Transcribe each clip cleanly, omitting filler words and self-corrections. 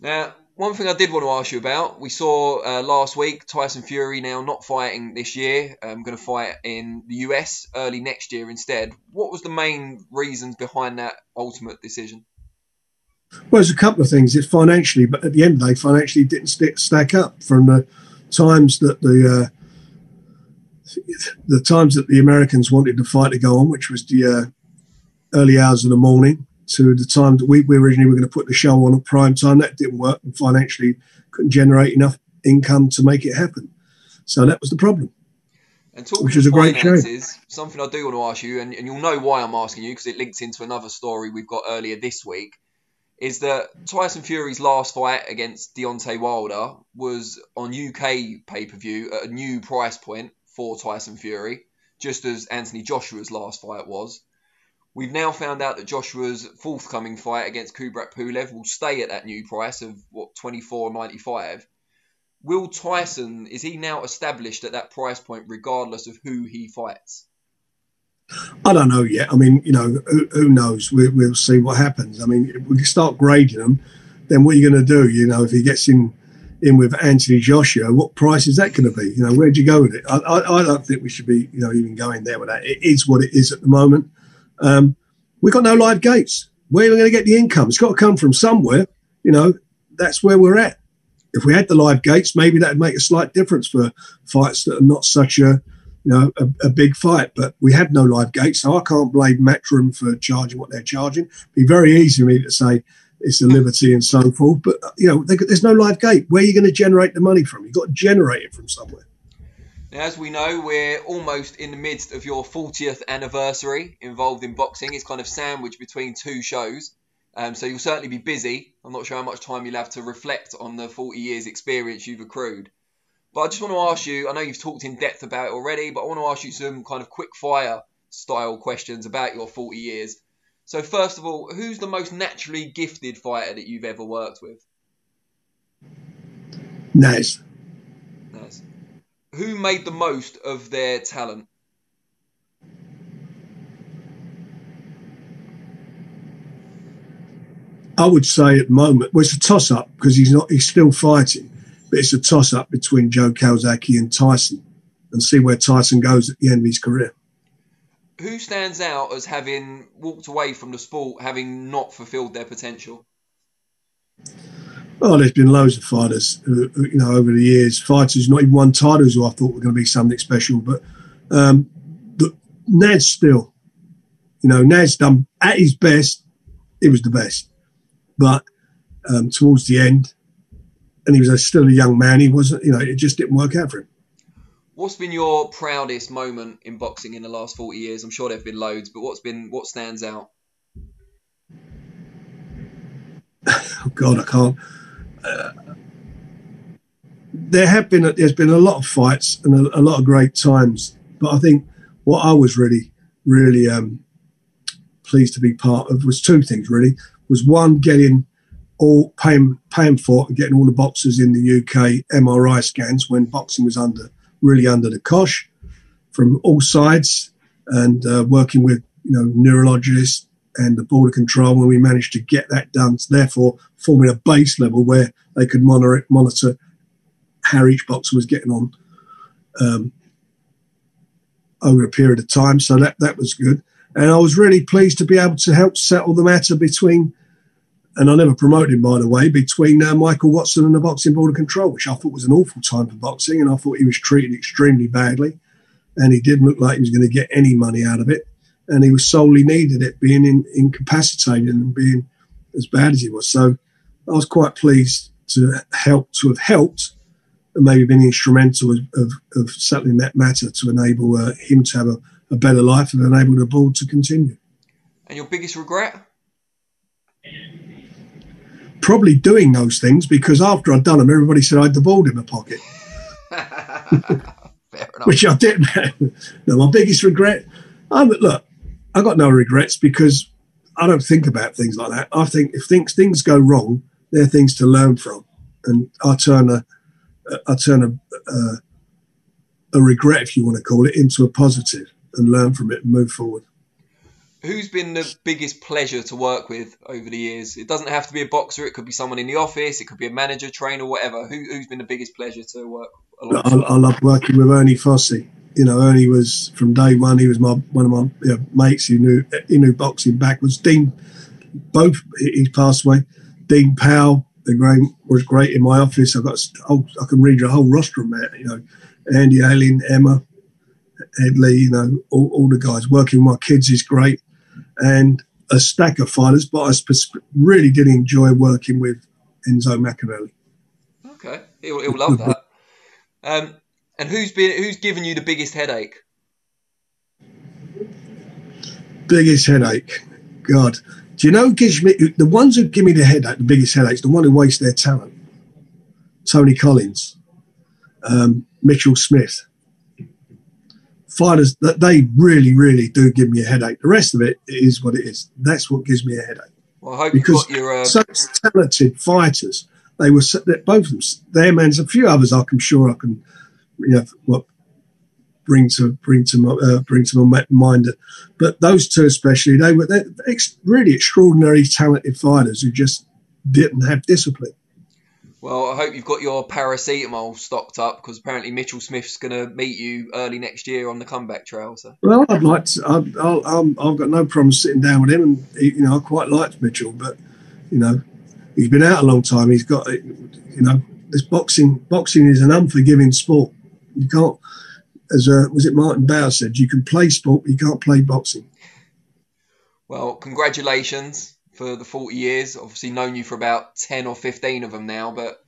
Now, one thing I did want to ask you about, we saw last week Tyson Fury now not fighting this year, going to fight in the US early next year instead. What was the main reasons behind that ultimate decision? Well, there's a couple of things. It's financially, but at the end of the day, financially didn't stack up from the times that the times that the Americans wanted the fight to go on, which was the early hours of the morning, to the time that we originally were going to put the show on at prime time. That didn't work, and financially couldn't generate enough income to make it happen. So that was the problem. And talking which is a great show. Something I do want to ask you, and you'll know why I'm asking you because it links into another story we've got earlier this week, is that Tyson Fury's last fight against Deontay Wilder was on UK pay-per-view at a new price point for Tyson Fury, just as Anthony Joshua's last fight was. We've now found out that Joshua's forthcoming fight against Kubrat Pulev will stay at that new price of, what, $24.95. Will Tyson, is he now established at that price point regardless of who he fights? I don't know yet. I mean, you know, who knows? We'll see what happens. I mean, if we start grading them, then what are you going to do? You know, if he gets in with Anthony Joshua, what price is that going to be? You know, where'd you go with it? I don't think we should be, you know, even going there with that. It is what it is at the moment. We've got no live gates. Where are we going to get the income? It's got to come from somewhere. You know, that's where we're at. If we had the live gates, maybe that would make a slight difference for fights that are not such a, you know, a big fight, but we had no live gates, so I can't blame Matchroom for charging what they're charging. It'd be very easy for me to say it's a liberty and so forth, but you know, there's no live gate. Where are you going to generate the money from? You've got to generate it from somewhere. Now, as we know, we're almost in the midst of your 40th anniversary involved in boxing. It's kind of sandwiched between two shows, so you'll certainly be busy. I'm not sure how much time you'll have to reflect on the 40 years experience you've accrued. But I just want to ask you, I know you've talked in depth about it already, but I want to ask you some kind of quick fire style questions about your 40 years. So first of all, who's the most naturally gifted fighter that you've ever worked with? Naz. Naz. Who made the most of their talent? I would say at the moment, well, it's a toss-up because he's still fighting. But it's a toss-up between Joe Calzaghe and Tyson, and see where Tyson goes at the end of his career. Who stands out as having walked away from the sport, having not fulfilled their potential? Well, there's been loads of fighters, you know, over the years. Fighters, not even won titles, who I thought were going to be something special. But Naz still, you know, Naz done at his best. He was the best, but towards the end. And he was still a young man. He wasn't, you know, it just didn't work out for him. What's been your proudest moment in boxing in the last 40 years? I'm sure there have been loads, but what stands out? Oh God, I can't. There's been a lot of fights and a lot of great times, but I think what I was really, really pleased to be part of was two things. Really, was one, getting. All paying for and getting all the boxers in the UK MRI scans when boxing was really under the cosh from all sides, and working with, you know, neurologists and the border control when we managed to get that done. So therefore, forming a base level where they could monitor how each boxer was getting on over a period of time. So that was good, and I was really pleased to be able to help settle the matter between. And I never promoted him, by the way, between Michael Watson and the boxing border control, which I thought was an awful time for boxing, and I thought he was treated extremely badly, and he didn't look like he was going to get any money out of it, and he was solely needed it, being incapacitated and being as bad as he was. So I was quite pleased to have helped and maybe been instrumental of settling that matter to enable him to have a better life and enable the board to continue. And your biggest regret? Probably doing those things, because after I'd done them, everybody said I had the ball in my pocket. Which I didn't. No, my biggest regret, look, I got no regrets because I don't think about things like that. I think if things go wrong, they're things to learn from, and I turn a regret, if you want to call it, into a positive and learn from it and move forward. who's been the biggest pleasure to work with over the years? It doesn't have to be a boxer. It could be someone in the office. It could be a manager, trainer, whatever. Who's been the biggest pleasure to work along? I loved working with Ernie Fossey. You know, Ernie was, from day one, he was one of my mates. He knew boxing backwards. He passed away. Dean Powell, was great in my office. I can read your whole rostrum there. You know, Andy Allen, Emma, Headley, you know, all the guys. Working with my kids is great. And a stack of fighters, but I really did enjoy working with Enzo Machiavelli. Okay, he'll love that. And who's given you the biggest headache? Biggest headache, God. Do you know who gives me the ones who give me the headache? The biggest headaches, the one who wastes their talent. Tony Collins, Mitchell Smith. Fighters that they really, really do give me a headache. The rest of it is what it is. That's what gives me a headache. Well, I hope because you've got your such talented fighters. They were both of them. Their man's a few others. I'm sure I can. You know what bring to my mind, but those two especially, they were really extraordinary talented fighters who just didn't have discipline. Well, I hope you've got your paracetamol stocked up, because apparently Mitchell Smith's going to meet you early next year on the comeback trail. So. Well, I'd like to. I've got no problem sitting down with him, and you know I quite liked Mitchell, but you know he's been out a long time. He's got this boxing is an unforgiving sport. You can't, as was it Martin Bauer said, you can play sport, but you can't play boxing. Well, congratulations for the 40 years. Obviously known you for about 10 or 15 of them now, but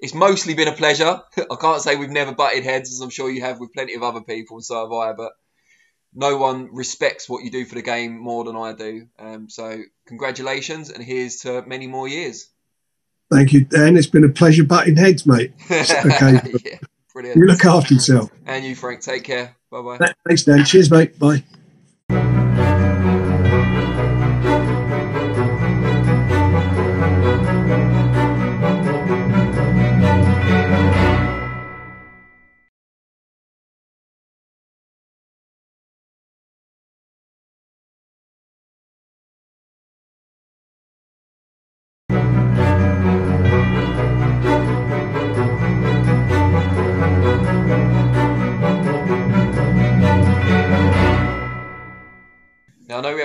it's mostly been a pleasure. I can't say we've never butted heads, as I'm sure you have with plenty of other people, and so have I, but no one respects what you do for the game more than I do. So congratulations, and here's to many more years. Thank you, Dan. It's been a pleasure butting heads, mate. Okay. Yeah. Brilliant. You look after yourself. And you, Frank. Take care. Bye-bye. Thanks, Dan. Cheers, mate. Bye.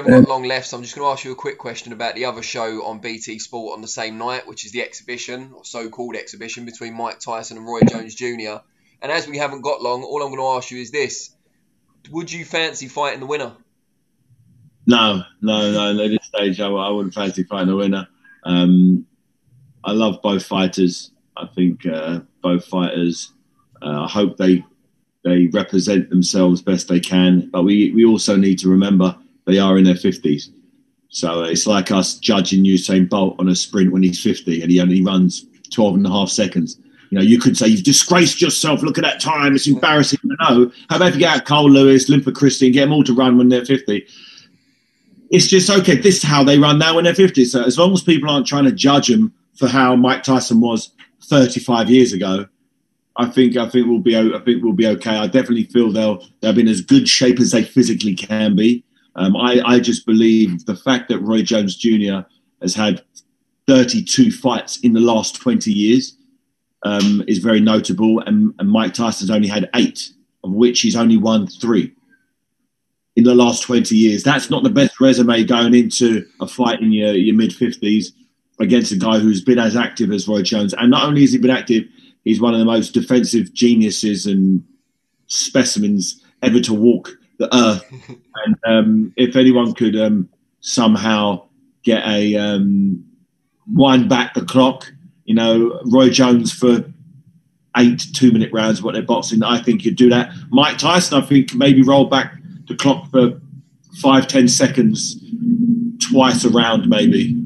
Not long left, so I'm just going to ask you a quick question about the other show on BT Sport on the same night, which is the exhibition, or so-called exhibition, between Mike Tyson and Roy Jones Jr. And as we haven't got long, all I'm going to ask you is this. Would you fancy fighting the winner? No. At this stage, I wouldn't fancy fighting the winner. I love both fighters. I think both fighters, I hope they represent themselves best they can. But we also need to remember they are in their 50s. So it's like us judging Usain Bolt on a sprint when he's 50 and he only runs 12 and a half seconds. You know, you could say, you've disgraced yourself. Look at that time. It's embarrassing. No. How about if you get out Carl Lewis, Limper Christie, and get them all to run when they're 50? It's just, okay, this is how they run now when they're 50. So as long as people aren't trying to judge them for how Mike Tyson was 35 years ago, I think we'll be okay. I definitely feel they'll be in as good shape as they physically can be. I just believe the fact that Roy Jones Jr. has had 32 fights in the last 20 years is very notable. And Mike Tyson's only had 8, of which he's only won 3 in the last 20 years. That's not the best resume going into a fight in your mid-50s against a guy who's been as active as Roy Jones. And not only has he been active, he's one of the most defensive geniuses and specimens ever to walk the earth. And if anyone could somehow get a wind back the clock, you know, Roy Jones for 8 2-minute rounds, what they're boxing, I think you'd do that. Mike Tyson, I think, maybe roll back the clock for 5-10 seconds twice a round, maybe,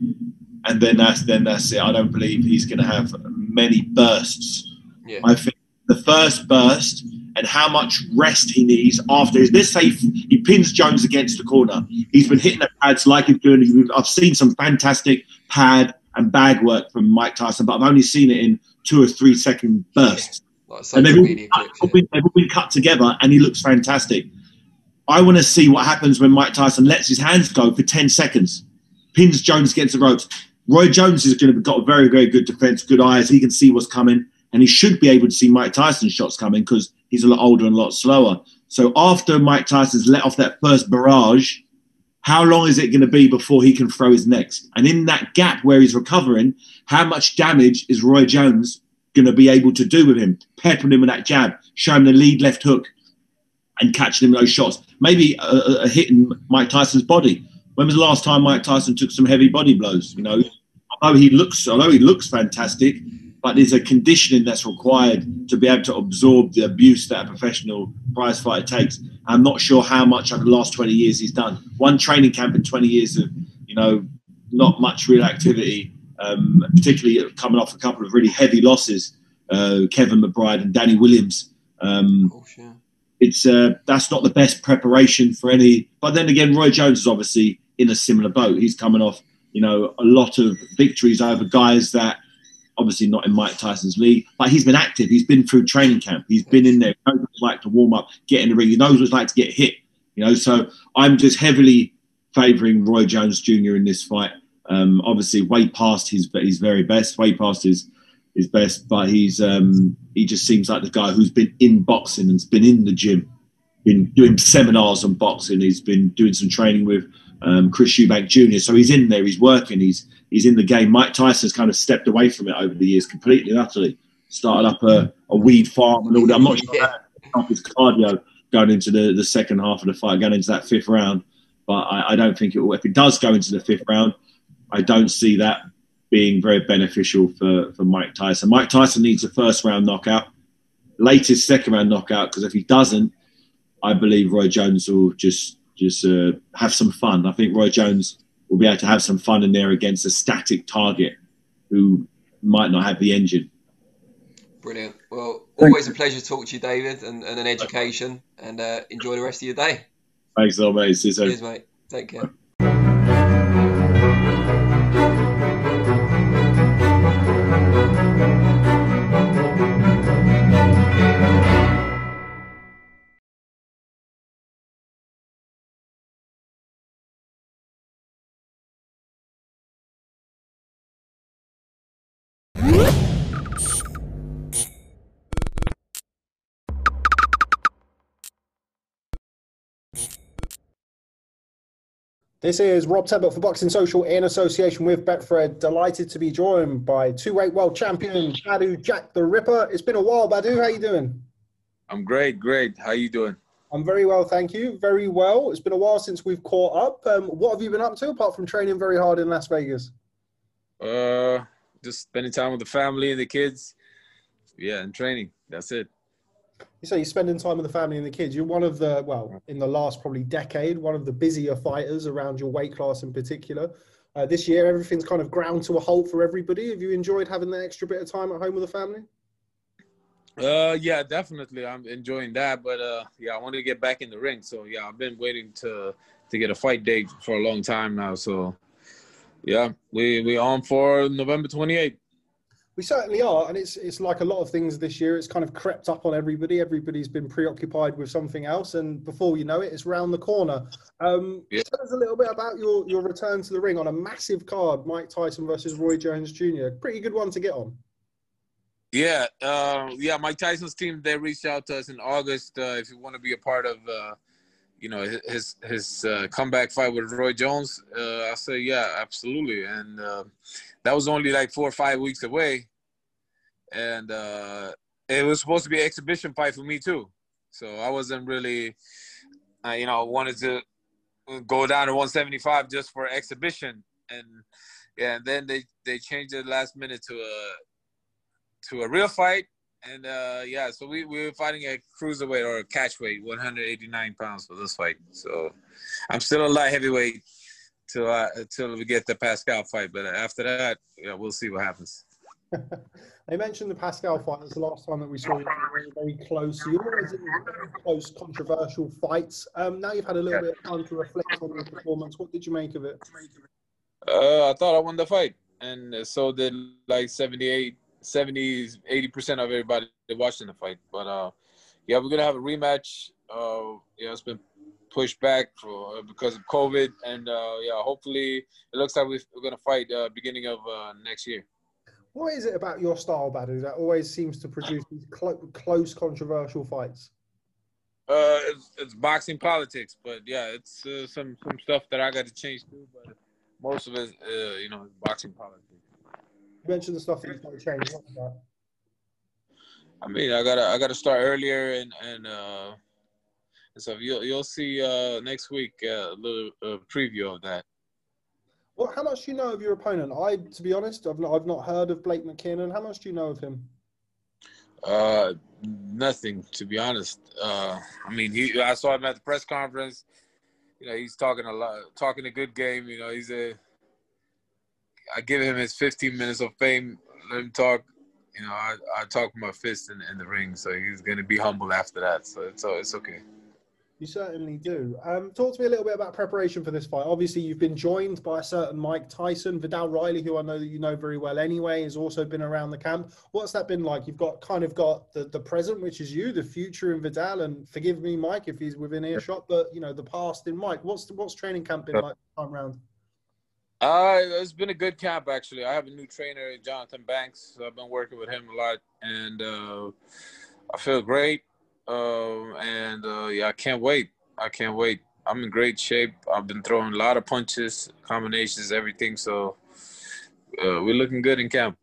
and then that's it. I don't believe he's going to have many bursts. Yeah. I think the first burst, and how much rest he needs after this. Let's say he pins Jones against the corner. He's been hitting the pads like he's doing. I've seen some fantastic pad and bag work from Mike Tyson, but I've only seen it in 2 or 3 second bursts. Yeah. Well, and they've all been cut together, and he looks fantastic. I want to see what happens when Mike Tyson lets his hands go for 10 seconds, pins Jones against the ropes. Roy Jones is going to have got a very, very good defense, good eyes. He can see what's coming, and he should be able to see Mike Tyson's shots coming because he's a lot older and a lot slower. So after Mike Tyson's let off that first barrage, how long is it going to be before he can throw his next? And in that gap where he's recovering, how much damage is Roy Jones going to be able to do with him? Peppering him with that jab, showing the lead left hook and catching him with those shots. Maybe a hit in Mike Tyson's body. When was the last time Mike Tyson took some heavy body blows? You know, although he looks fantastic, but there's a conditioning that's required to be able to absorb the abuse that a professional prize fighter takes. I'm not sure how much over the last 20 years he's done. One training camp in 20 years of, you know, not much real activity, particularly coming off a couple of really heavy losses, Kevin McBride and Danny Williams. That's not the best preparation for any. But then again, Roy Jones is obviously in a similar boat. He's coming off, you know, a lot of victories over guys that, obviously not in Mike Tyson's league, but he's been active. He's been through training camp. He's been in there. He knows what it's like to warm up, get in the ring. He knows what it's like to get hit. You know, so I'm just heavily favouring Roy Jones Jr. in this fight. Obviously, way past his very best, way past his best. But he just seems like the guy who's been in boxing and's been in the gym, been doing seminars on boxing. He's been doing some training with Chris Eubank Jr. So he's in there. He's working. He's in the game. Mike Tyson's kind of stepped away from it over the years completely and utterly. Started up a weed farm and all that. I'm not sure about his cardio going into the second half of the fight, going into that fifth round. But I don't think it will. If it does go into the fifth round, I don't see that being very beneficial for Mike Tyson. Mike Tyson needs a first round knockout, latest second round knockout, because if he doesn't, I believe Roy Jones will just have some fun. I think Roy Jones will be able to have some fun in there against a static target who might not have the engine. Brilliant. Well, always a pleasure to talk to you, David, and an education, and enjoy the rest of your day. Thanks a lot, mate. See you soon. Cheers, mate. Take care. This is Rob Tebbutt for Boxing Social in association with Betfred. Delighted to be joined by two-weight world champion Badou Jack the Ripper. It's been a while, Badou. How you doing? I'm great. How you doing? I'm very well, thank you. Very well. It's been a while since we've caught up. What have you been up to apart from training very hard in Las Vegas? Just spending time with the family and the kids. Yeah, and training. That's it. You say you're spending time with the family and the kids. You're one of the, well, in the last probably decade, one of the busier fighters around your weight class in particular. This year, everything's kind of ground to a halt for everybody. Have you enjoyed having that extra bit of time at home with the family? Yeah, definitely. I'm enjoying that. But, yeah, I wanted to get back in the ring. So, yeah, I've been waiting to get a fight date for a long time now. So, yeah, we're on for November 28th. We certainly are, and it's like a lot of things this year. It's kind of crept up on everybody. Everybody's been preoccupied with something else, and before you know it, it's round the corner. Tell us a little bit about your return to the ring on a massive card, Mike Tyson versus Roy Jones Jr. Pretty good one to get on. Yeah, Mike Tyson's team, they reached out to us in August if you want to be a part of, his comeback fight with Roy Jones. I say, yeah, absolutely, and. That was only like 4 or 5 weeks away. And it was supposed to be an exhibition fight for me too. So I wasn't really, wanted to go down to 175 just for exhibition. And then they changed it last minute to a real fight. And so we were fighting a cruiserweight or a catchweight, 189 pounds for this fight. So I'm still a light heavyweight. Until we get the Pascal fight. But after that, yeah, we'll see what happens. They mentioned the Pascal fight. That's the last time that we saw you. Very close. You always in very close, controversial fights. Now you've had a little bit of time to reflect on your performance. What did you make of it? I thought I won the fight. And so did like 80% of everybody watching the fight. But, we're going to have a rematch. It's been pushed back for, because of COVID. And, yeah, hopefully it looks like we're going to fight beginning of next year. What is it about your style, Badou, that always seems to produce these close, controversial fights? It's boxing politics, but yeah, it's some stuff that I got to change too. But most of it, you know, is boxing politics. You mentioned the stuff that you've got to change. What's that? I mean, I gotta start earlier, and so you'll see next week a little preview of that. Well, how much do you know of your opponent? To be honest, I've not heard of Blake McKinnon. How much do you know of him? Nothing, to be honest. I mean, I saw him at the press conference. You know, he's talking a good game. You know, I give him his 15 minutes of fame. Let him talk. You know, I talk with my fist in the ring, so he's going to be humble after that. So it's okay. You certainly do. Talk to me a little bit about preparation for this fight. Obviously, you've been joined by a certain Mike Tyson. Vidal Riley, who I know that you know very well anyway, has also been around the camp. What's that been like? You've got the present, which is you, the future in Vidal, and forgive me, Mike, if he's within earshot, but, you know, the past in Mike. What's training camp been like this time around? It's been a good camp, actually. I have a new trainer, Jonathan Banks. I've been working with him a lot, and I feel great. Yeah, I can't wait. I'm in great shape. I've been throwing a lot of punches, combinations, everything, so we're looking good in camp.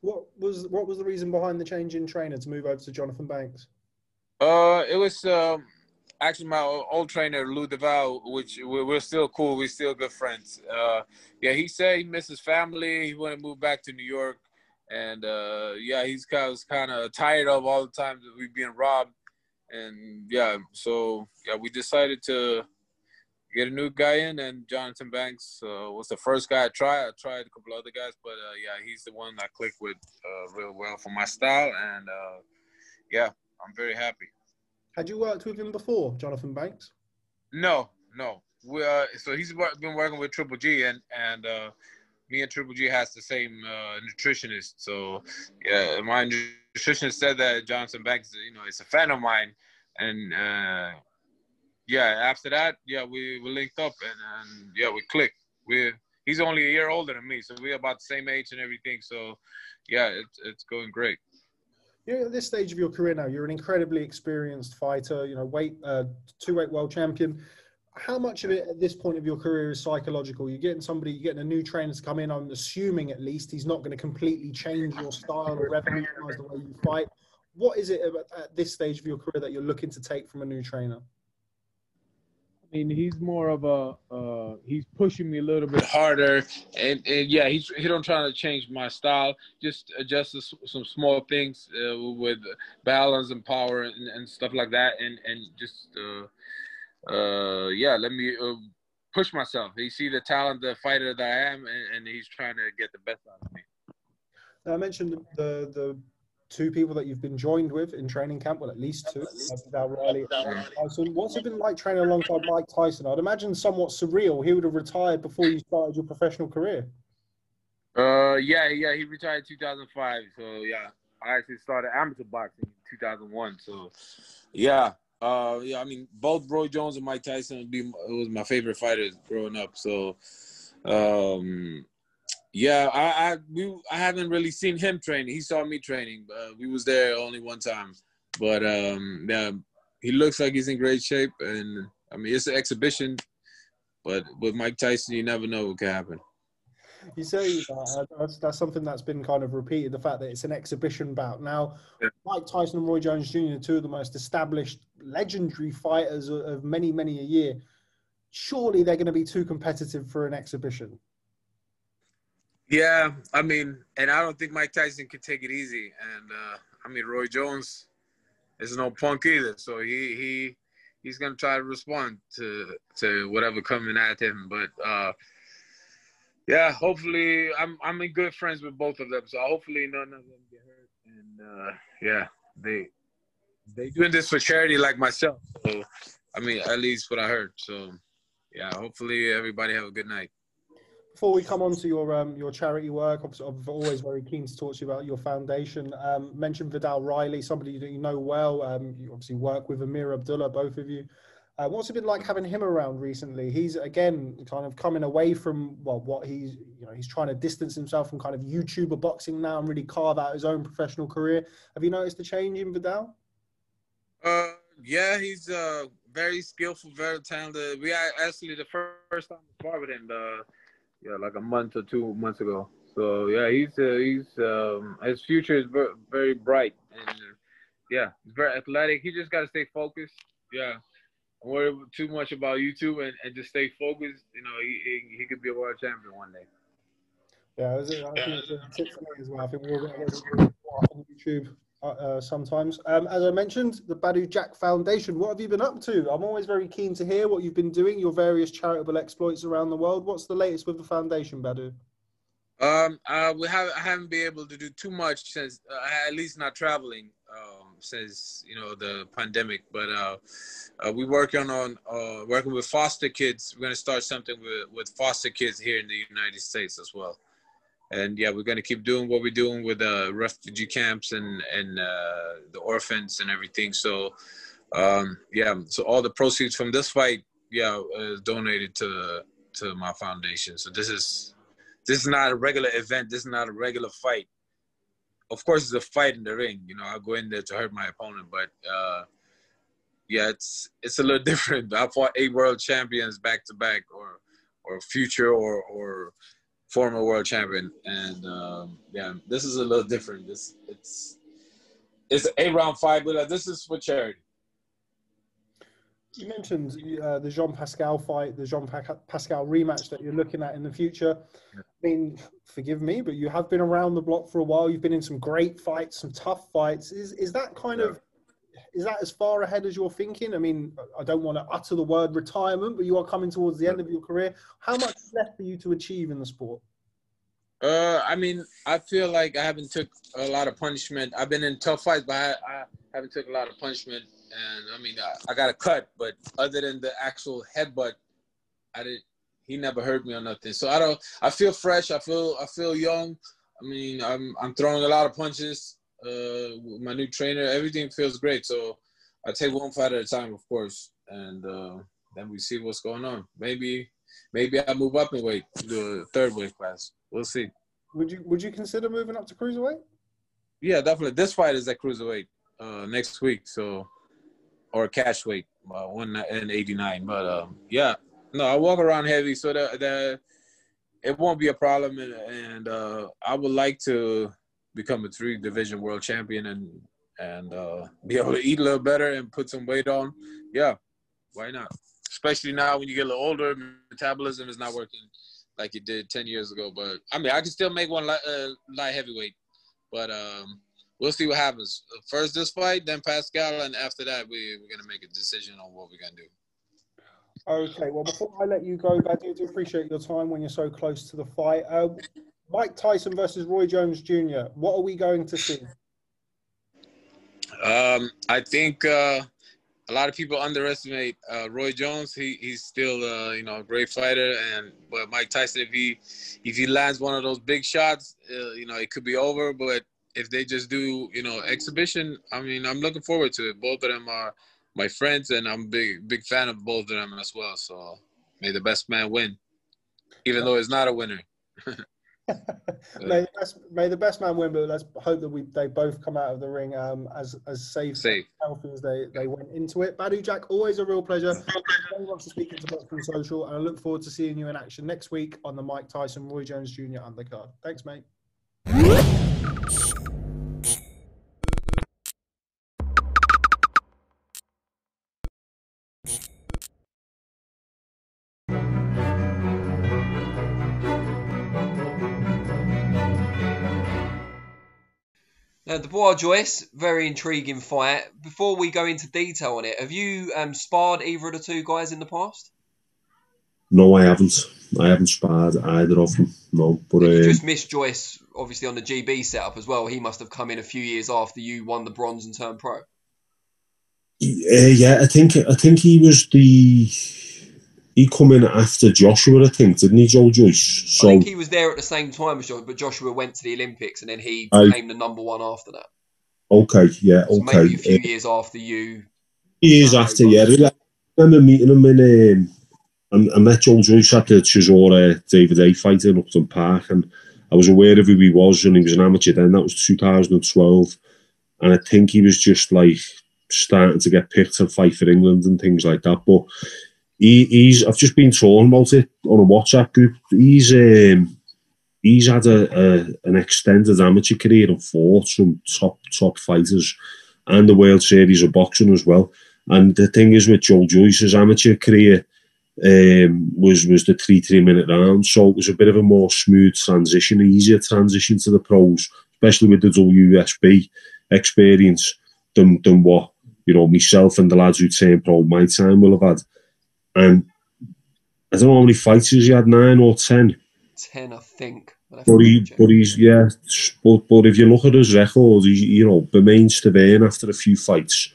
What was the reason behind the change in trainer to move over to Jonathan Banks? It was actually my old trainer, Lou DeVal, which we're still cool, we're still good friends. Yeah, he said he missed his family, he wanted to move back to New York, and yeah, he was kind of tired of all the times that we've been robbed. And yeah, so yeah, we decided to get a new guy in, and Jonathan Banks was the first guy I tried. I tried a couple other guys, but yeah, he's the one I clicked with real well for my style. And yeah, I'm very happy. Had you worked with him before, Jonathan Banks? No. So he's been working with Triple G, and me and Triple G has the same nutritionist. So yeah, my nutritionist said that Jonathan Banks, you know, is a fan of mine, and yeah, after that, yeah, we linked up, and yeah, we clicked. He's only a year older than me, so we're about the same age and everything. So yeah, it's going great. You know, at this stage of your career now, you're an incredibly experienced fighter. You know, two-weight world champion. How much of it at this point of your career is psychological? You're getting a new trainer to come in. I'm assuming at least he's not going to completely change your style or revolutionize the way you fight. What is it at this stage of your career that you're looking to take from a new trainer? I mean, he's more of a he's pushing me a little bit harder, and yeah, he don't try to change my style, just adjust some small things with balance and power and stuff like that, and just. Yeah, let me push myself. He see the talent, the fighter that I am, and he's trying to get the best out of me. Now, I mentioned the two people that you've been joined with in training camp, well, at least two. Tyson. What's it been like training alongside Mike Tyson? I'd imagine somewhat surreal. He would have retired before you started your professional career. Yeah, he retired in 2005. So, yeah, I actually started amateur boxing in 2001. So, yeah. Yeah, I mean, both Roy Jones and Mike Tyson was my favorite fighters growing up. So, yeah, I haven't really seen him training. He saw me training. We was there only one time, but yeah, he looks like he's in great shape. And I mean, it's an exhibition, but with Mike Tyson, you never know what could happen. You say that's something that's been kind of repeated, the fact that it's an exhibition bout. Now, yeah. Mike Tyson and Roy Jones Jr., two of the most established legendary fighters of many, many a year, surely they're going to be too competitive for an exhibition. Yeah, I mean, and I don't think Mike Tyson could take it easy. And, I mean, Roy Jones is no punk either, so he's going to try to respond to whatever coming at him. But, yeah, hopefully I'm in good friends with both of them, so hopefully none of them get hurt. And yeah, they doing this for charity like myself. So I mean, at least what I heard. So yeah, hopefully everybody have a good night. Before we come on to your charity work, I'm always very keen to talk to you about your foundation. Mentioned Vidal Riley, somebody that you know well. You obviously work with Amir Abdullah, both of you. What's it been like having him around recently? He's again kind of coming away from what he's, he's trying to distance himself from kind of YouTuber boxing now and really carve out his own professional career. Have you noticed the change in Vidal? Yeah, he's very skillful, very talented. We actually the first time we sparred with him, yeah, like a month or 2 months ago. So yeah, he's his future is very bright, and yeah, he's very athletic. He just got to stay focused. Yeah. Don't worry too much about YouTube and just stay focused. You know, he could be a world champion one day. Yeah, I think it's a tip as well. I think we're going to get on YouTube sometimes. As I mentioned, the Badou Jack Foundation. What have you been up to? I'm always very keen to hear what you've been doing, your various charitable exploits around the world. What's the latest with the foundation, Badou? I haven't been able to do too much since, at least not traveling, since the pandemic. But we're working on working with foster kids. We're gonna start something with foster kids here in the United States as well. And yeah, we're gonna keep doing what we're doing with refugee camps and the orphans and everything. So yeah, so all the proceeds from this fight, yeah, is donated to my foundation. So this is not a regular event. This is not a regular fight. Of course, it's a fight in the ring. I go in there to hurt my opponent, but yeah, it's a little different. I fought 8 world champions back to back, or future or former world champion, and yeah, this is a little different. It's an 8-round fight, but this is for charity. You mentioned the Jean Pascal fight, the Jean Pascal rematch that you're looking at in the future. I mean, forgive me, but you have been around the block for a while. You've been in some great fights, some tough fights. Is that kind of, is that as far ahead as you're thinking? I mean, I don't want to utter the word retirement, but you are coming towards the end of your career. How much is left for you to achieve in the sport? I mean, I feel like I haven't took a lot of punishment. I've been in tough fights, but I haven't took a lot of punishment. And I mean, I got a cut, but other than the actual headbutt, he never hurt me or nothing. So I feel fresh. I feel young. I mean, I'm throwing a lot of punches. With my new trainer, everything feels great. So I take one fight at a time, of course. And then we see what's going on. Maybe I move up in weight to the 3rd weight class. We'll see. Would you consider moving up to cruiserweight? Yeah, definitely. This fight is at cruiserweight next week. So, or cash weight, 189. But yeah, no, I walk around heavy, so that it won't be a problem. And I would like to become a 3-division world champion and be able to eat a little better and put some weight on. Yeah, why not? Especially now when you get a little older, metabolism is not working like it did 10 years ago. But I mean, I can still make one light heavyweight, but we'll see what happens. First this fight, then Pascal, and after that, we're going to make a decision on what we're going to do. Okay, well, before I let you go, Badou, I do appreciate your time when you're so close to the fight. Mike Tyson versus Roy Jones Jr., what are we going to see? I think a lot of people underestimate Roy Jones. He's still, a great fighter. But Mike Tyson, if he lands one of those big shots, it could be over. But if they just do, exhibition, I mean, I'm looking forward to it. Both of them are my friends, and I'm a big fan of both of them as well. So may the best man win, even though it's not a winner. May the best man win, but let's hope that they both come out of the ring as safe. Healthy as they went into it. Badou Jack, always a real pleasure. Thank you very much for speaking to Boxing Social, and I look forward to seeing you in action next week on the Mike Tyson Roy Jones Jr. undercard. Thanks, mate. Now, Dubois Joyce, very intriguing fight. Before we go into detail on it, have you sparred either of the two guys in the past? No, I haven't. I haven't sparred either of them. No, but you just missed Joyce, obviously, on the GB setup as well. He must have come in a few years after you won the bronze and turned pro. Yeah, I think he was the. He come in after Joshua, I think, didn't he, Joe Joyce? So, I think he was there at the same time as Joshua, but Joshua went to the Olympics, and then he became the #1 after that. Okay, yeah, so okay. Maybe a few years after you. Years after, yeah. I remember meeting him in, I met Joe Joyce at the Cesaro David A fight in Upton Park, and I was aware of who he was, and he was an amateur then. That was 2012, and I think he was just like starting to get picked and fight for England and things like that. But he's—I've just been talking about it on a WhatsApp group. He's had an extended amateur career and fought some top fighters and the World Series of Boxing as well. And the thing is with Joe Joyce's amateur career. Was the 3 3-minute round, so it was a bit of a more smooth transition, easier transition to the pros, especially with the WSB experience than what, you know, myself and the lads who turned pro my time will have had. And I don't know how many fights he had, 9 or 10. 10, I think. But if you look at his record, you know, remains to vain after a few fights.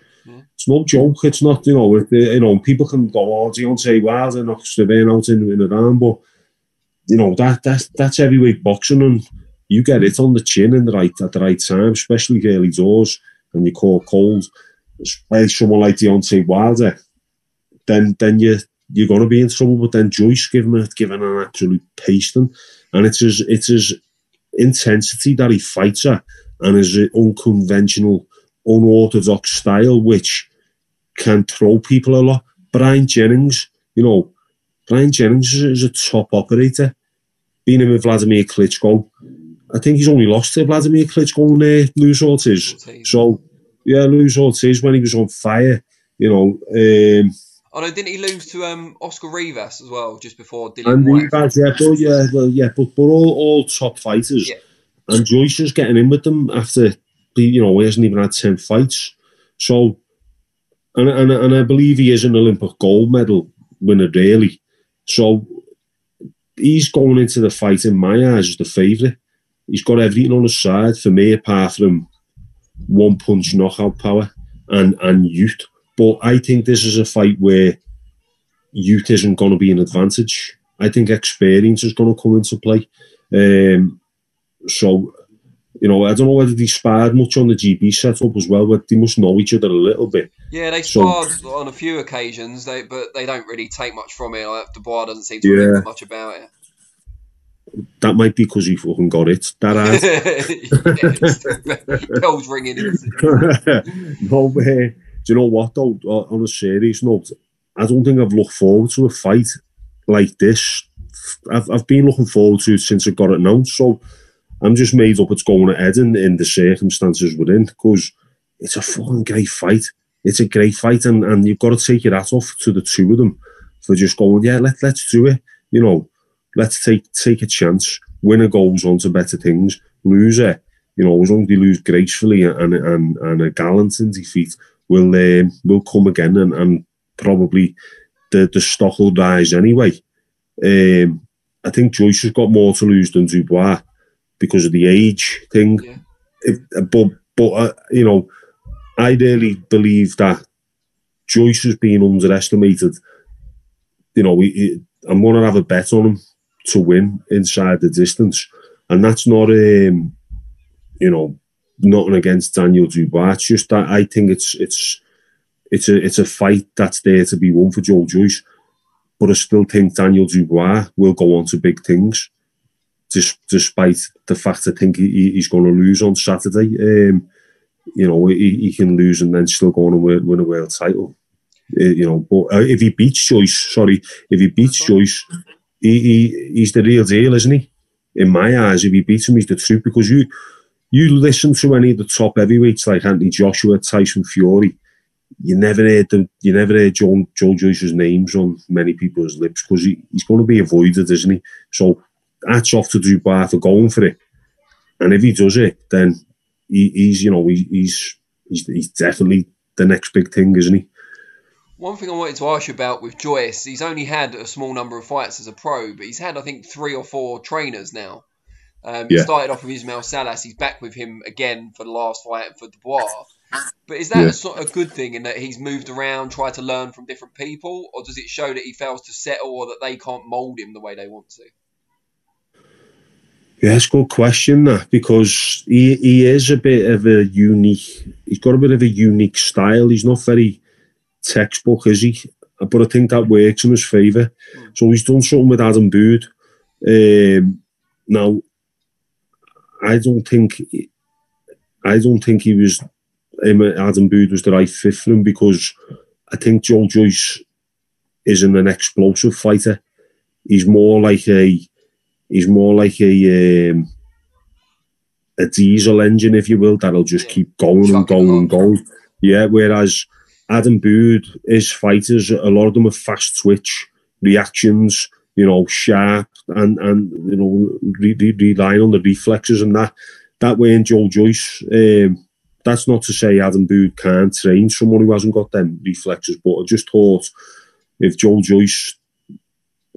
It's no joke. It's not, you know, if, you know, people can go, oh, Deontay Wilder knocks Stavane out in the round, but, you know, that's heavyweight boxing, and you get it on the chin at the right time, especially early doors, and you caught cold. Especially someone like Deontay Wilder, then you're going to be in trouble. But then Joyce given an absolute pasting, and it's his intensity that he fights at, and his unconventional, unorthodox style which can throw people a lot. Brian Jennings is a top operator. Being in with Vladimir Klitschko, I think he's only lost to Vladimir Klitschko and Luis Ortiz. So yeah, Luis Ortiz when he was on fire, you know. Although didn't he lose to Oscar Rivas as well just before? And Rivas, but all top fighters, yeah. And Joyce is getting in with them after. You know, he hasn't even had 10 fights. So, and I believe he is an Olympic gold medal winner, really. So, he's going into the fight, in my eyes, as the favourite. He's got everything on his side, for me, apart from one-punch knockout power and youth. But I think this is a fight where youth isn't going to be an advantage. I think experience is going to come into play. You know, I don't know whether they sparred much on the GB setup as well, but they must know each other a little bit. Yeah, they sparred on a few occasions, but they don't really take much from it. Like, Dubois doesn't seem to think much about it. That might be because he fucking got it. That ass. Bells ringing. No way. Do you know what, though? On a serious note, I don't think I've looked forward to a fight like this. I've been looking forward to it since I got it announced, so... I'm just made up it's going ahead in the circumstances we're in, because it's a fucking great fight. It's a great fight, and you've got to take your hat off to the two of them for just going, yeah, let's do it. You know, let's take a chance. Winner goes on to better things. Loser, you know, as long as they lose gracefully and are gallant in defeat, will come again and probably the stock will rise anyway. I think Joyce has got more to lose than Dubois, because of the age thing, yeah. But you know, I really believe that Joyce has been underestimated. You know, I'm going to have a bet on him to win inside the distance, and that's not, you know, nothing against Daniel Dubois. It's just that I think it's a fight that's there to be won for Joe Joyce, but I still think Daniel Dubois will go on to big things. Despite the fact I think he's going to lose on Saturday. You know, he can lose and then still go on and win a world title. You know, but if he beats Joyce, he's the real deal, isn't he? In my eyes, if he beats him, he's the truth, because you listen to any of the top heavyweights like Anthony Joshua, Tyson Fury, you never heard Joe Joyce's names on many people's lips, because he's going to be avoided, isn't he? So, that's off to Dubois for going for it, and if he does it, then he's definitely the next big thing, isn't he? One thing I wanted to ask you about with Joyce, he's only had a small number of fights as a pro, but he's had, I think, 3 or 4 trainers now. He started off with Ismael Salas, he's back with him again for the last fight for Dubois. But is that a sort of good thing in that he's moved around, tried to learn from different people, or does it show that he fails to settle or that they can't mould him the way they want to? Yeah, it's a good question, that, because he is a bit of a unique... He's got a bit of a unique style. He's not very textbook, is he? but I think that works in his favour. So he's done something with Adam Booth. Now, I don't think he was. Adam Booth was the right fit for him, because I think Joe Joyce isn't an explosive fighter. He's more like a diesel engine, if you will, that'll just keep going and going and going. Yeah, whereas Adam Booth, his fighters, a lot of them are fast twitch reactions, you know, sharp and you know, relying on the reflexes and that way. In Joe Joyce, that's not to say Adam Booth can't train someone who hasn't got them reflexes, but I just thought if Joe Joyce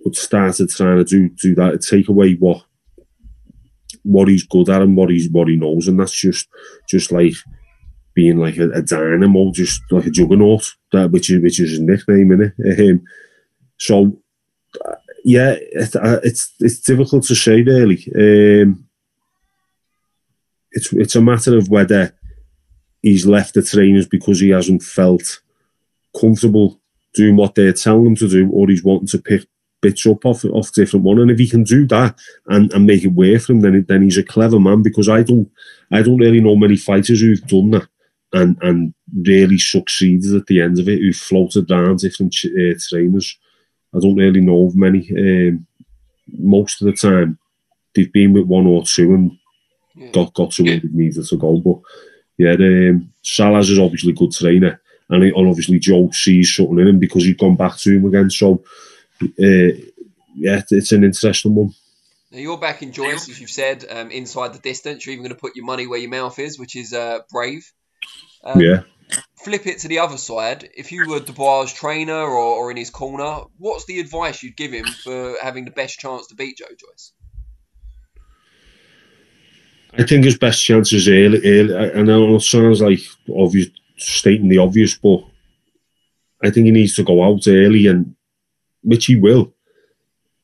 had started trying to do that, it'd take away what he's good at and what he knows, and that's just like being like a dynamo, just like a juggernaut, which is his nickname, innit? So yeah, it's difficult to say really. It's a matter of whether he's left the trainers because he hasn't felt comfortable doing what they're telling him to do, or he's wanting to pick bits up off different one. And if he can do that and make it work for him, then he's a clever man, because I don't really know many fighters who've done that and really succeeded at the end of it, who've floated down different trainers. I don't really know of many. Most of the time, they've been with one or two and got to where they needed to go. But yeah, Salas is obviously a good trainer, and obviously Joe sees something in him because he's gone back to him again. So yeah, it's an interesting one. Now you're back in Joyce, as you've said, inside the distance. You're even going to put your money where your mouth is, which is brave. Yeah. Flip it to the other side. If you were Dubois' trainer or in his corner, what's the advice you'd give him for having the best chance to beat Joe Joyce? I think his best chance is early. I know it sounds like obvious, stating the obvious, but I think he needs to go out early, and which he will,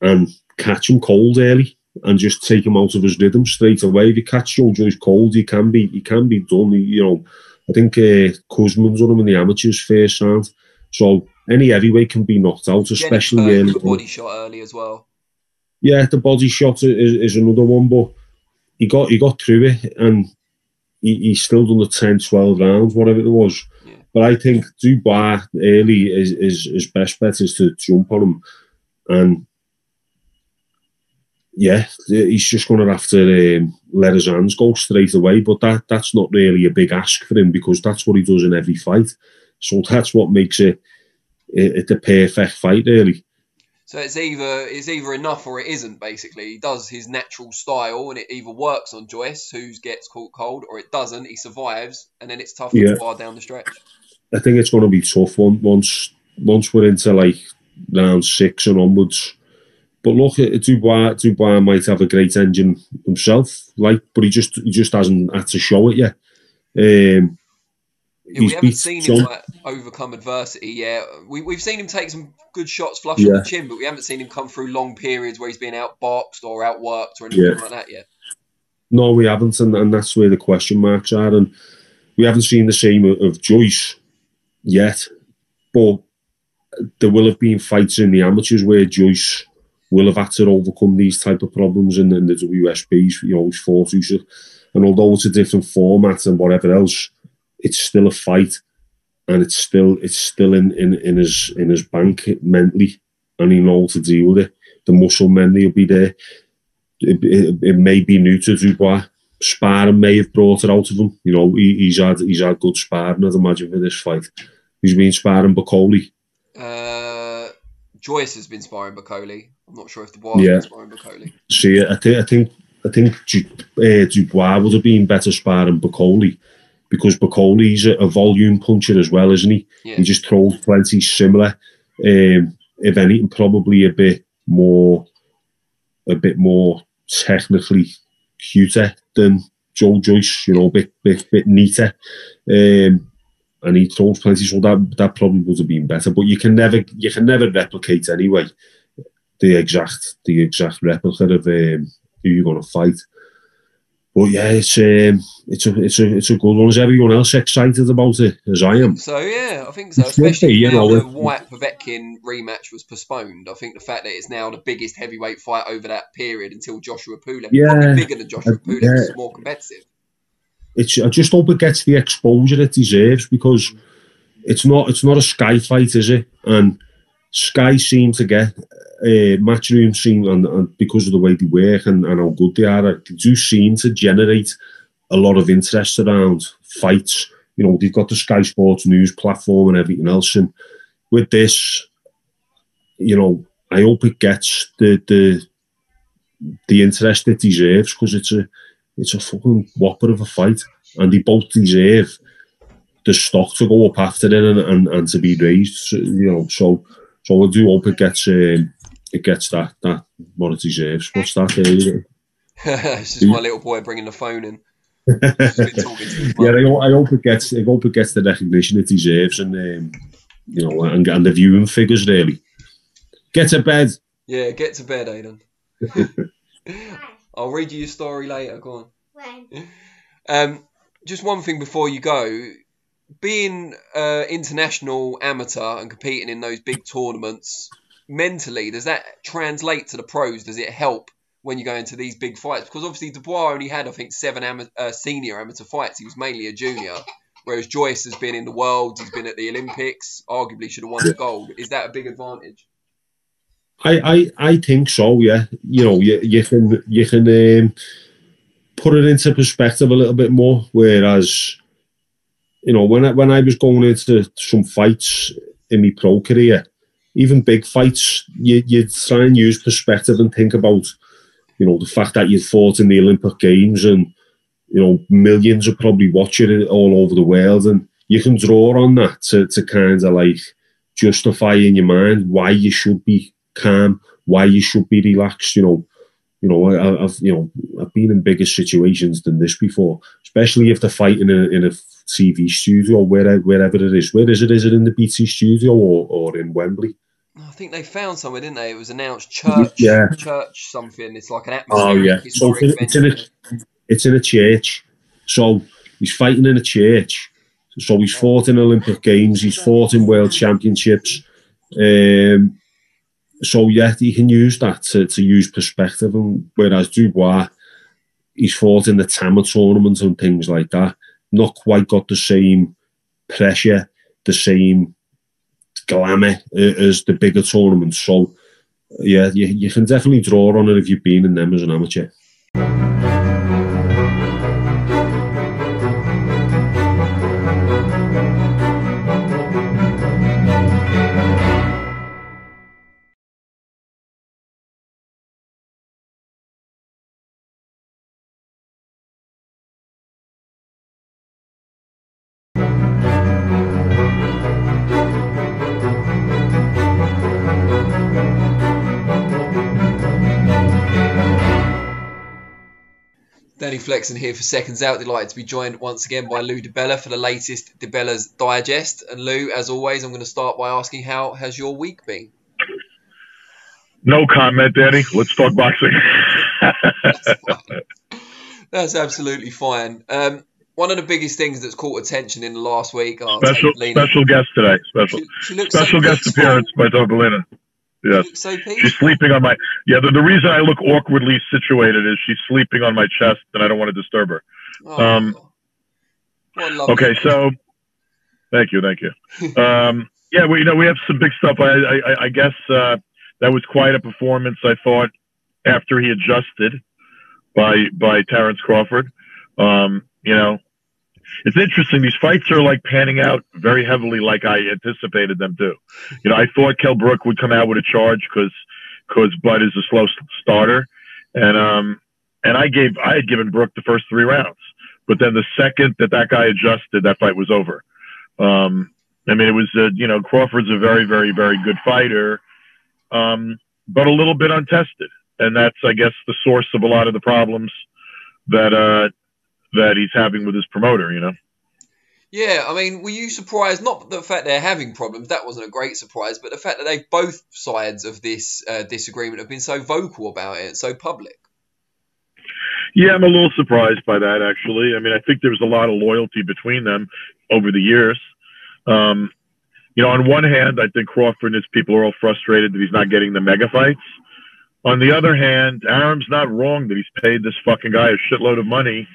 and catch him cold early and just take him out of his rhythm straight away. If you catch Joe Joyce cold, he can be done. You know, I think Kuzman's on him in the amateurs first round, so any heavyweight can be knocked out, especially early. The body shot early as well. Yeah, the body shot is another one, but he got through it, and he still done the 10, 12 rounds, whatever it was. Yeah. But I think Dubois early is his best bet is to jump on him. And yeah, he's just going to have to let his hands go straight away. But that's not really a big ask for him, because that's what he does in every fight. So that's what makes it the perfect fight, really. So it's either enough or it isn't, basically. He does his natural style, and it either works on Joyce, who gets caught cold, or it doesn't. He survives, and then it's tough to far down the stretch. I think it's going to be tough once we're into like round 6 and onwards. But look, Dubois might have a great engine himself, like, but he just hasn't had to show it yet. Yeah, we haven't seen him like, overcome adversity yet. We've seen him take some good shots flush on the chin, but we haven't seen him come through long periods where he's been outboxed or outworked or anything like that yet. No, we haven't, and that's where the question marks are. And we haven't seen the same of Joyce yet, but there will have been fights in the amateurs where Joyce will have had to overcome these type of problems in the WSBs. You know, he's fought, and although it's a different format and whatever else, it's still a fight, and it's still in his bank mentally, and he knows to deal with it. The muscle memory will be there. It may be new to Dubois. Sparring may have brought it out of him. You know, he's had good sparring, I'd imagine, for this fight. He's been sparring Bacoli. Joyce has been sparring Bacoli. I'm not sure if Dubois has been sparring Bacoli. See, I think Dubois would have been better sparring Bacoli, because Bacoli's a volume puncher as well, isn't he? Yeah. He just throws plenty similar, if anything, probably a bit more technically cuter than Joe Joyce. You know, a bit neater, and he throws plenty. So that probably would have been better. But you can never replicate anyway the exact replica of who you're going to fight. But yeah, it's a good one. Is everyone else excited about it as I am? So yeah, I think so. Especially now the White Povetkin rematch was postponed. I think the fact that it's now the biggest heavyweight fight over that period until Joshua Pulev, probably bigger than Joshua Pulev, it's more competitive. I just hope it gets the exposure it deserves, because it's not a Sky fight, is it? And Sky seem to get Matchroom seem, and because of the way they work and how good they are, they do seem to generate a lot of interest around fights. You know, they've got the Sky Sports News platform and everything else, and with this, you know, I hope it gets the interest it deserves, because it's a fucking whopper of a fight, and they both deserve the stock to go up after it and to be raised, you know. So I do hope it gets that what it deserves. What's that? This is my little boy bringing the phone in. I hope it gets the recognition it deserves, and you know, and the viewing figures really. Get to bed. Yeah, get to bed, Aidan. I'll read you your story later. Go on. When? Just one thing before you go. Being international amateur and competing in those big tournaments, mentally, does that translate to the pros? Does it help when you go into these big fights? Because obviously Dubois only had, I think, 7 senior amateur fights. He was mainly a junior, whereas Joyce has been in the world. He's been at the Olympics, arguably should have won the gold. Is that a big advantage? I think so, yeah. You know, you can put it into perspective a little bit more, whereas... You know, when I was going into some fights in my pro career, even big fights, you try and use perspective and think about, you know, the fact that you fought in the Olympic Games and, you know, millions are probably watching it all over the world, and you can draw on that to kind of like justify in your mind why you should be calm, why you should be relaxed, you know. You know, I've been in bigger situations than this before, especially if they're fighting in a TV studio, wherever it is. Where is it? Is it in the BT studio or in Wembley? I think they found somewhere, didn't they? It was announced church something. It's like an atmosphere. Oh yeah, so it's in a church. So he's fighting in a church. So he's fought in Olympic Games. He's fought in World Championships. So yeah, he can use that to use perspective, and whereas Dubois, he's fought in the Tama tournament and things like that, not quite got the same pressure, the same glamour as the bigger tournaments. So yeah, you can definitely draw on it if you've been in them as an amateur. Danny Flexen here for Seconds Out. Delighted to be joined once again by Lou DiBella for the latest DiBella's Digest. And Lou, as always, I'm going to start by asking, how has your week been? No comment, Danny. Let's talk boxing. That's absolutely fine. One of the biggest things that's caught attention in the last week... Special guest today. Special guest appearance by Dogalina. Yeah, so she's sleeping on my... Yeah, the reason I look awkwardly situated is she's sleeping on my chest, and I don't want to disturb her. Oh, okay, so... Thank you. Yeah, well, you know, we have some big stuff. I guess that was quite a performance, I thought, after he adjusted by Terrence Crawford. You know, it's interesting. These fights are like panning out very heavily like I anticipated them to. You know, I thought Kell Brook would come out with a charge because Bud is a slow starter. And I had given Brook the first 3 rounds. But then the second that guy adjusted, that fight was over. I mean, it was, you know, Crawford's a very, very, very good fighter, but a little bit untested. And that's, I guess, the source of a lot of the problems that he's having with his promoter, you know? Yeah, I mean, were you surprised? Not the fact they're having problems, that wasn't a great surprise, but the fact that they both sides of this disagreement have been so vocal about it, so public. Yeah, I'm a little surprised by that, actually. I mean, I think there was a lot of loyalty between them over the years. You know, on one hand, I think Crawford and his people are all frustrated that he's not getting the mega fights. On the other hand, Arum's not wrong that he's paid this fucking guy a shitload of money.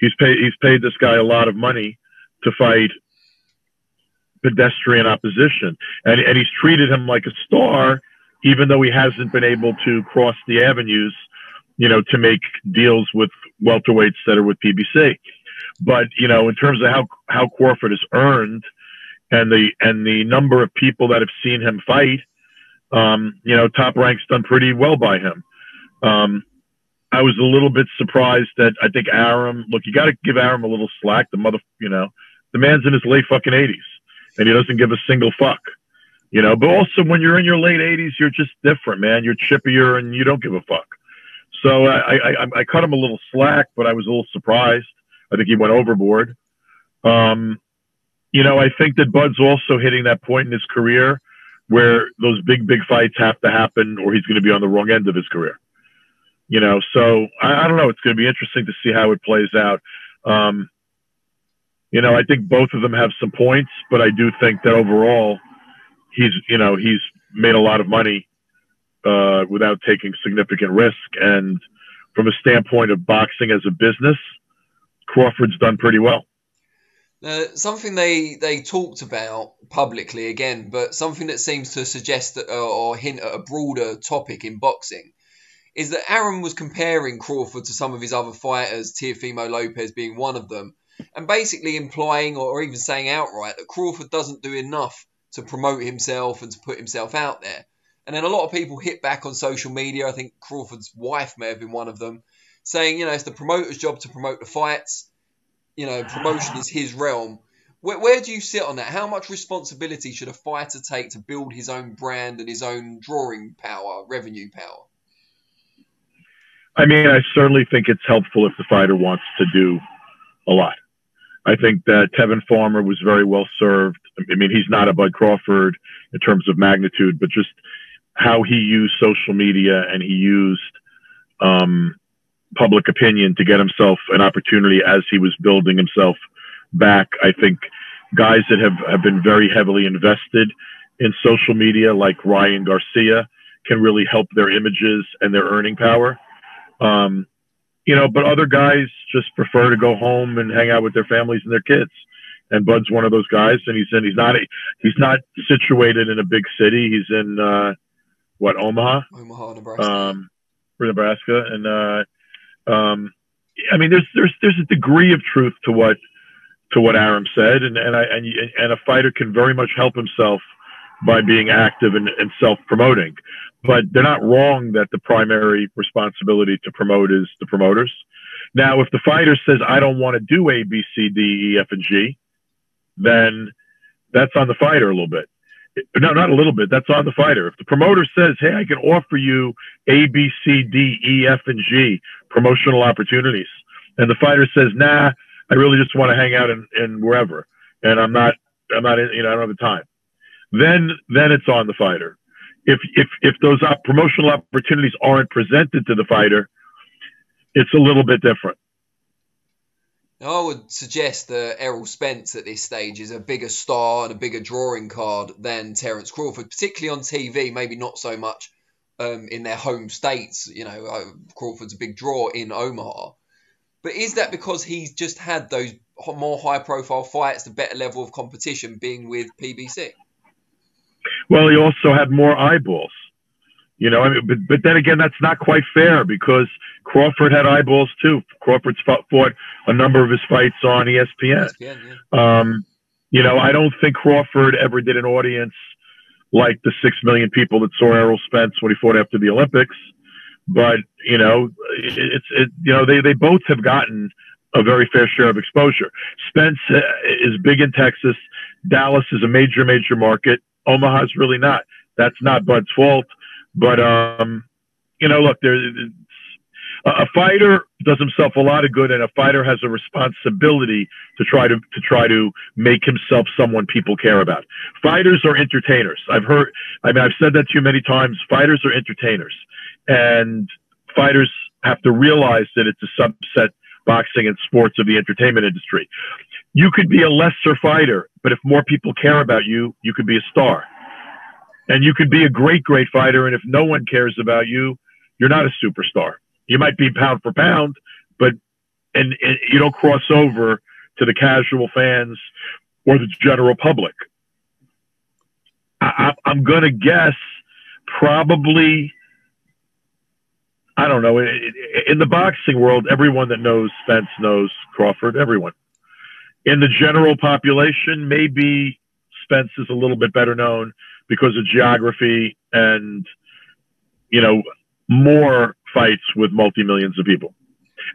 He's paid this guy a lot of money to fight pedestrian opposition. And he's treated him like a star, even though he hasn't been able to cross the avenues, you know, to make deals with welterweights that are with PBC. But, you know, in terms of how Crawford has earned and the number of people that have seen him fight, you know, Top Rank's done pretty well by him. I was a little bit surprised that I think Arum, look, you got to give Arum a little slack. The man's in his late fucking 80s and he doesn't give a single fuck, you know, but also when you're in your late 80s, you're just different, man. You're chippier and you don't give a fuck. So I cut him a little slack, but I was a little surprised. I think he went overboard. You know, I think that Bud's also hitting that point in his career where those big fights have to happen or he's going to be on the wrong end of his career. You know, so I don't know. It's going to be interesting to see how it plays out. You know, I think both of them have some points, but I do think that overall he's made a lot of money without taking significant risk. And from a standpoint of boxing as a business, Crawford's done pretty well. Something they talked about publicly again, but something that seems to suggest that, or hint at a broader topic in boxing, is that Arum was comparing Crawford to some of his other fighters, Teofimo Lopez being one of them, and basically implying or even saying outright that Crawford doesn't do enough to promote himself and to put himself out there. And then a lot of people hit back on social media. I think Crawford's wife may have been one of them, saying, you know, it's the promoter's job to promote the fights. You know, promotion is his realm. Where do you sit on that? How much responsibility should a fighter take to build his own brand and his own drawing power, revenue power? I mean, I certainly think it's helpful if the fighter wants to do a lot. I think that Tevin Farmer was very well served. I mean, he's not a Bud Crawford in terms of magnitude, but just how he used social media and he used public opinion to get himself an opportunity as he was building himself back. I think guys that have been very heavily invested in social media, like Ryan Garcia, can really help their images and their earning power. You know, but other guys just prefer to go home and hang out with their families and their kids. And Bud's one of those guys, and he's not situated in a big city. He's in Omaha? Omaha, Nebraska. Nebraska, and I mean, there's a degree of truth to what Arum said, and a fighter can very much help himself by being active and self-promoting. But they're not wrong that the primary responsibility to promote is the promoters. Now, if the fighter says, I don't want to do A, B, C, D, E, F, and G, then that's on the fighter a little bit. No, not a little bit. That's on the fighter. If the promoter says, hey, I can offer you A, B, C, D, E, F, and G promotional opportunities, and the fighter says, nah, I really just want to hang out in wherever, and I'm not, you know, I don't have the time, then it's on the fighter. If those promotional opportunities aren't presented to the fighter, it's a little bit different. Now, I would suggest that Errol Spence at this stage is a bigger star and a bigger drawing card than Terrence Crawford, particularly on TV, maybe not so much in their home states. You know, Crawford's a big draw in Omaha. But is that because he's just had those more high-profile fights, the better level of competition being with PBC? Well, he also had more eyeballs, you know, I mean, but then again, that's not quite fair because Crawford had eyeballs too. Crawford's fought a number of his fights on ESPN. Yeah. You know, I don't think Crawford ever did an audience like the 6 million people that saw Errol Spence when he fought after the Olympics. But, you know, you know, they both have gotten a very fair share of exposure. Spence is big in Texas. Dallas is a major market. Omaha's really not. That's not Bud's fault. But, you know, look, a fighter does himself a lot of good, and a fighter has a responsibility to try to make himself someone people care about. Fighters are entertainers. I've said that too many times. Fighters are entertainers. And fighters have to realize that it's a subset, boxing and sports, of the entertainment industry. You could be a lesser fighter, but if more people care about you, you could be a star. And you could be a great, great fighter, and if no one cares about you, you're not a superstar. You might be pound for pound, but and you don't cross over to the casual fans or the general public. I'm going to guess probably, I don't know, in the boxing world, everyone that knows Spence knows Crawford, everyone. In the general population, maybe Spence is a little bit better known because of geography and, you know, more fights with multi-millions of people.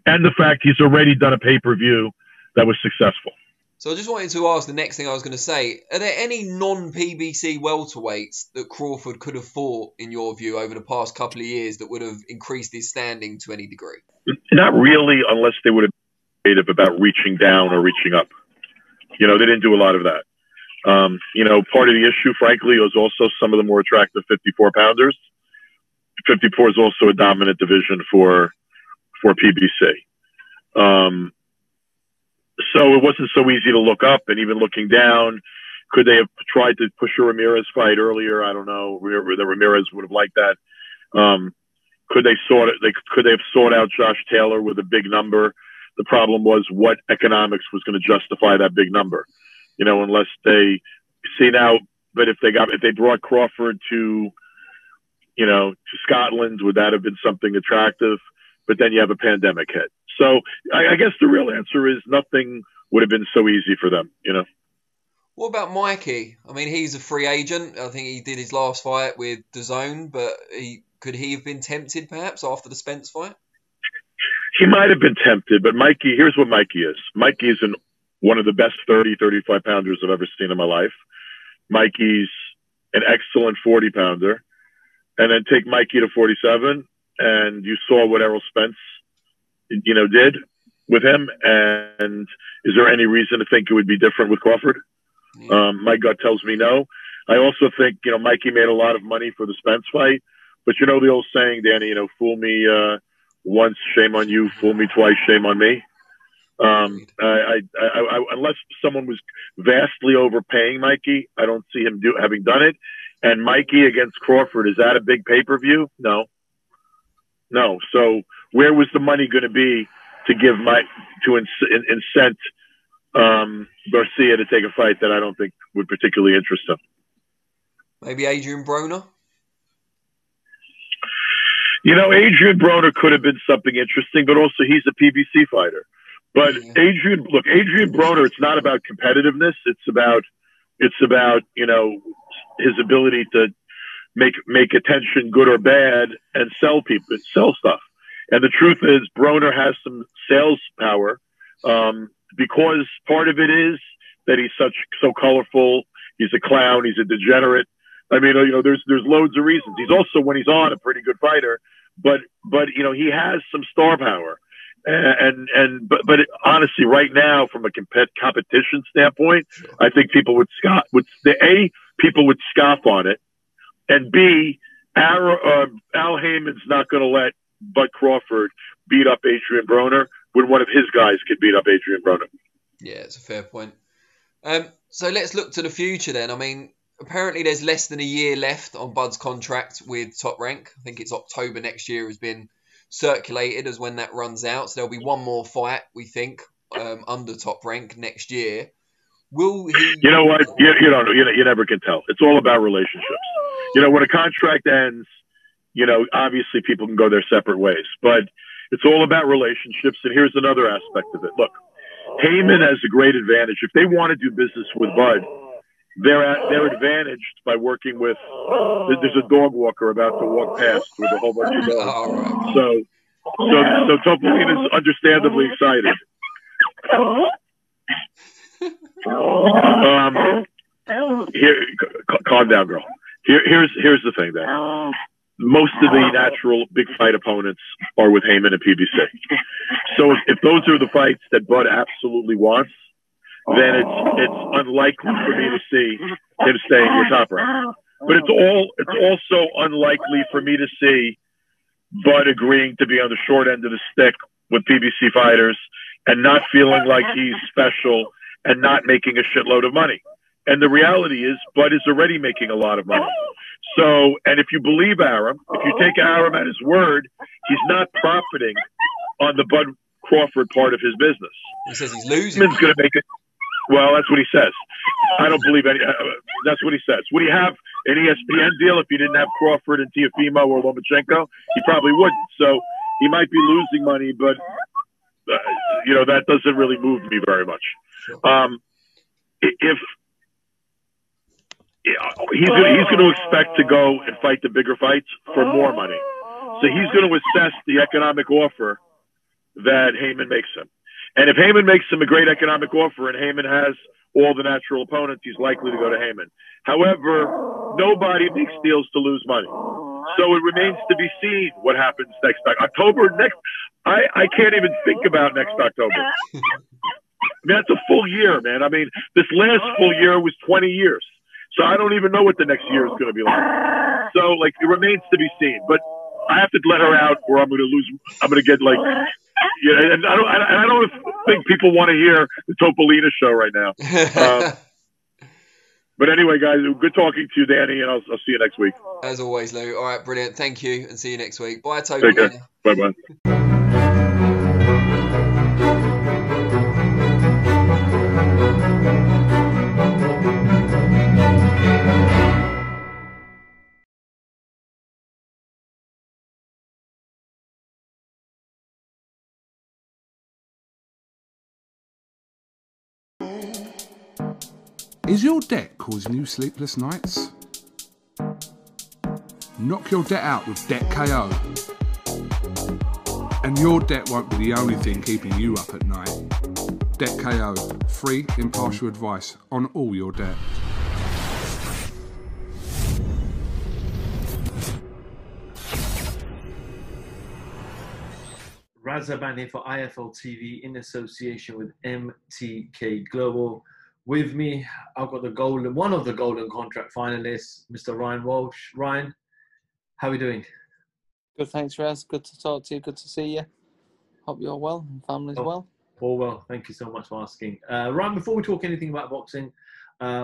And the fact he's already done a pay-per-view that was successful. So I just wanted to ask the next thing I was going to say. Are there any non-PBC welterweights that Crawford could have fought, in your view, over the past couple of years that would have increased his standing to any degree? Not really, unless they would have been creative about reaching down or reaching up. You know, they didn't do a lot of that. You know, part of the issue, frankly, was also some of the more attractive 54-pounders. 54 is also a dominant division for PBC. So it wasn't so easy to look up, and even looking down, could they have tried to push a Ramirez fight earlier? I don't know. The Ramirez would have liked that. Could they have sought out Josh Taylor with a big number? The problem was what economics was going to justify that big number. You know, unless they see now, but if they brought Crawford to, you know, to Scotland, would that have been something attractive? But then you have a pandemic hit. So I guess the real answer is nothing would have been so easy for them, you know. What about Mikey? I mean, he's a free agent. I think he did his last fight with DAZN, but could he have been tempted perhaps after the Spence fight? He might have been tempted, but Mikey, here's what Mikey is. Mikey is one of the best 30, 35-pounders I've ever seen in my life. Mikey's an excellent 40-pounder. And then take Mikey to 47, and you saw what Errol Spence, you know, did with him. And is there any reason to think it would be different with Crawford? Yeah. My gut tells me no. I also think, you know, Mikey made a lot of money for the Spence fight, but you know the old saying, Danny, you know, fool me once, shame on you, fool me twice, shame on me. Unless someone was vastly overpaying Mikey, I don't see him having done it. And Mikey against Crawford, is that a big pay-per-view? No. So where was the money going to be to give incent Garcia to take a fight that I don't think would particularly interest him? Maybe Adrian Broner? You know, Adrian Broner could have been something interesting, but also he's a PBC fighter. But yeah. Adrian Broner, it's not about competitiveness. It's about, you know, his ability to make attention good or bad and sell stuff. And the truth is, Broner has some sales power because part of it is that he's so colorful. He's a clown. He's a degenerate. I mean, you know, there's loads of reasons. He's also, when he's on, a pretty good fighter. But you know, he has some star power. But honestly, right now, from a competition standpoint, I think people would scoff. People would scoff on it, and B, Al Haymon's not going to let Bud Crawford beat up Adrian Broner when one of his guys could beat up Adrian Broner. Yeah, it's a fair point. So let's look to the future then. I mean, apparently there's less than a year left on Bud's contract with Top Rank. I think it's October next year has been circulated as when that runs out. So there'll be one more fight, we think, under Top Rank next year. Will he... You know what? You don't know. You never can tell. It's all about relationships. You know, when a contract ends, you know, obviously people can go their separate ways, but it's all about relationships. And here's another aspect of it. Look, Haymon has a great advantage. If they want to do business with Bud, they're advantaged by working with. There's a dog walker about to walk past with a whole bunch of dogs. So Topolino's understandably excited. Here, calm down, girl. Here's the thing, though. Most of the natural big fight opponents are with Haymon and PBC. So if those are the fights that Bud absolutely wants, then it's unlikely for me to see him staying with Top Rank. But it's also unlikely for me to see but agreeing to be on the short end of the stick with PBC fighters and not feeling like he's special and not making a shitload of money. And the reality is, Bud is already making a lot of money. So, and if you believe Arum, if you take Arum at his word, he's not profiting on the Bud Crawford part of his business. He says he's losing. He's going to make it. Well, that's what he says. I don't believe any. That's what he says. Would he have an ESPN deal if he didn't have Crawford and Tiafimo or Lomachenko? He probably wouldn't. So he might be losing money, but you know, that doesn't really move me very much. If he's going to expect to go and fight the bigger fights for more money, so he's going to assess the economic offer that Haymon makes him. And if Haymon makes him a great economic offer and Haymon has all the natural opponents, he's likely to go to Haymon. However, nobody makes deals to lose money. So it remains to be seen what happens next October. I can't even think about next October. I mean, that's a full year, man. I mean, this last full year was 20 years. So I don't even know what the next year is going to be like. So, like, it remains to be seen. But I have to let her out or I'm going to lose. I'm going to get, like... Yeah, and I don't think people want to hear the Topolina show right now. But anyway, guys, good talking to you, Danny, and I'll see you next week. As always, Lou. All right, brilliant. Thank you, and see you next week. Bye, Topolina. Bye-bye. Is your debt causing you sleepless nights? Knock your debt out with Debt KO. And your debt won't be the only thing keeping you up at night. Debt KO, free, impartial advice on all your debt. Razzaban here for IFL TV in association with MTK Global. With me, I've got the golden, one of the golden contract finalists, Mr. Ryan Walsh. Ryan, how are we doing? Good, thanks, Raz. Good to talk to you. Good to see you. Hope you're well and family's well. All well. Thank you so much for asking. Ryan, before we talk anything about boxing,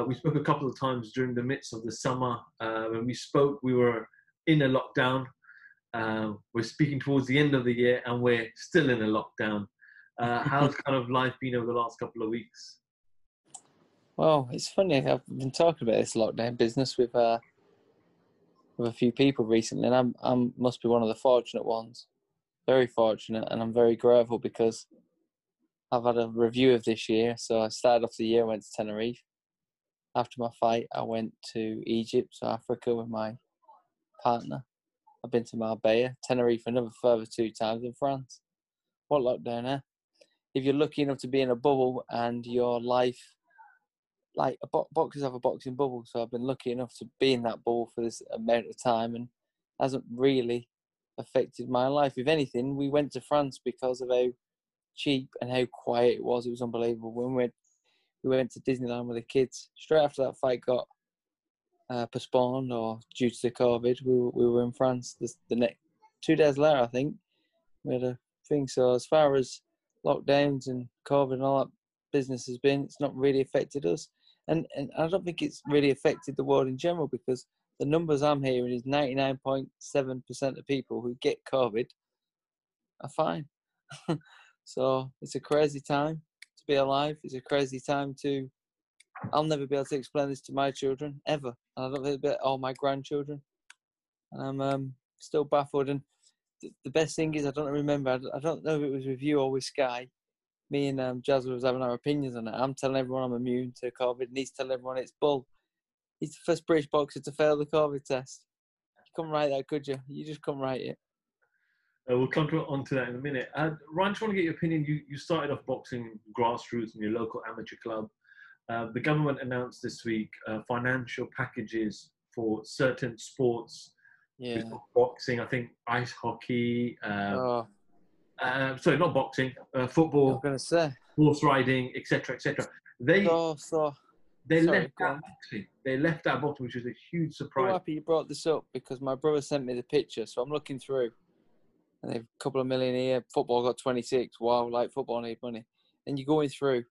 we spoke a couple of times during the midst of the summer. When we spoke, we were in a lockdown. We're speaking towards the end of the year and we're still in a lockdown. How's kind of life been over the last couple of weeks? Well, it's funny, I've been talking about this lockdown business with a few people recently, and I must be one of the fortunate ones, very fortunate, and I'm very grateful because I've had a review of this year. So I started off the year, I went to Tenerife. After my fight, I went to Egypt, so Africa, with my partner. I've been to Marbella, Tenerife, another further 2 times in France. What lockdown, eh? If you're lucky enough to be in a bubble and your life... Like, boxers have a boxing bubble, so I've been lucky enough to be in that bubble for this amount of time and hasn't really affected my life. If anything, we went to France because of how cheap and how quiet it was. It was unbelievable. When we went to Disneyland with the kids, straight after that fight got postponed or due to the COVID, we were in France the next 2 days later, I think. We had a thing. So as far as lockdowns and COVID and all that business has been, it's not really affected us. And I don't think it's really affected the world in general, because the numbers I'm hearing is 99.7% of people who get COVID are fine. So it's a crazy time to be alive. It's a crazy time to... I'll never be able to explain this to my children, ever. And I don't think about all my grandchildren. I'm still baffled. And the best thing is, I don't remember. I don't know if it was with you or with Sky. Me and Jazza was having our opinions on it. I'm telling everyone I'm immune to COVID, and he's telling everyone it's bull. He's the first British boxer to fail the COVID test. You couldn't write that, could you? You just couldn't write it. We'll come on to that in a minute. Ryan, just want to get your opinion. You started off boxing grassroots in your local amateur club. The government announced this week financial packages for certain sports. Yeah. Boxing, I think ice hockey, sorry, not boxing, football, I was gonna say, horse riding, etc., etc. They left that bottom, which is a huge surprise. I'm happy you brought this up because my brother sent me the picture, so I'm looking through. and they've a couple of million here. Football got 26. Wow, like football need money. And you're going through.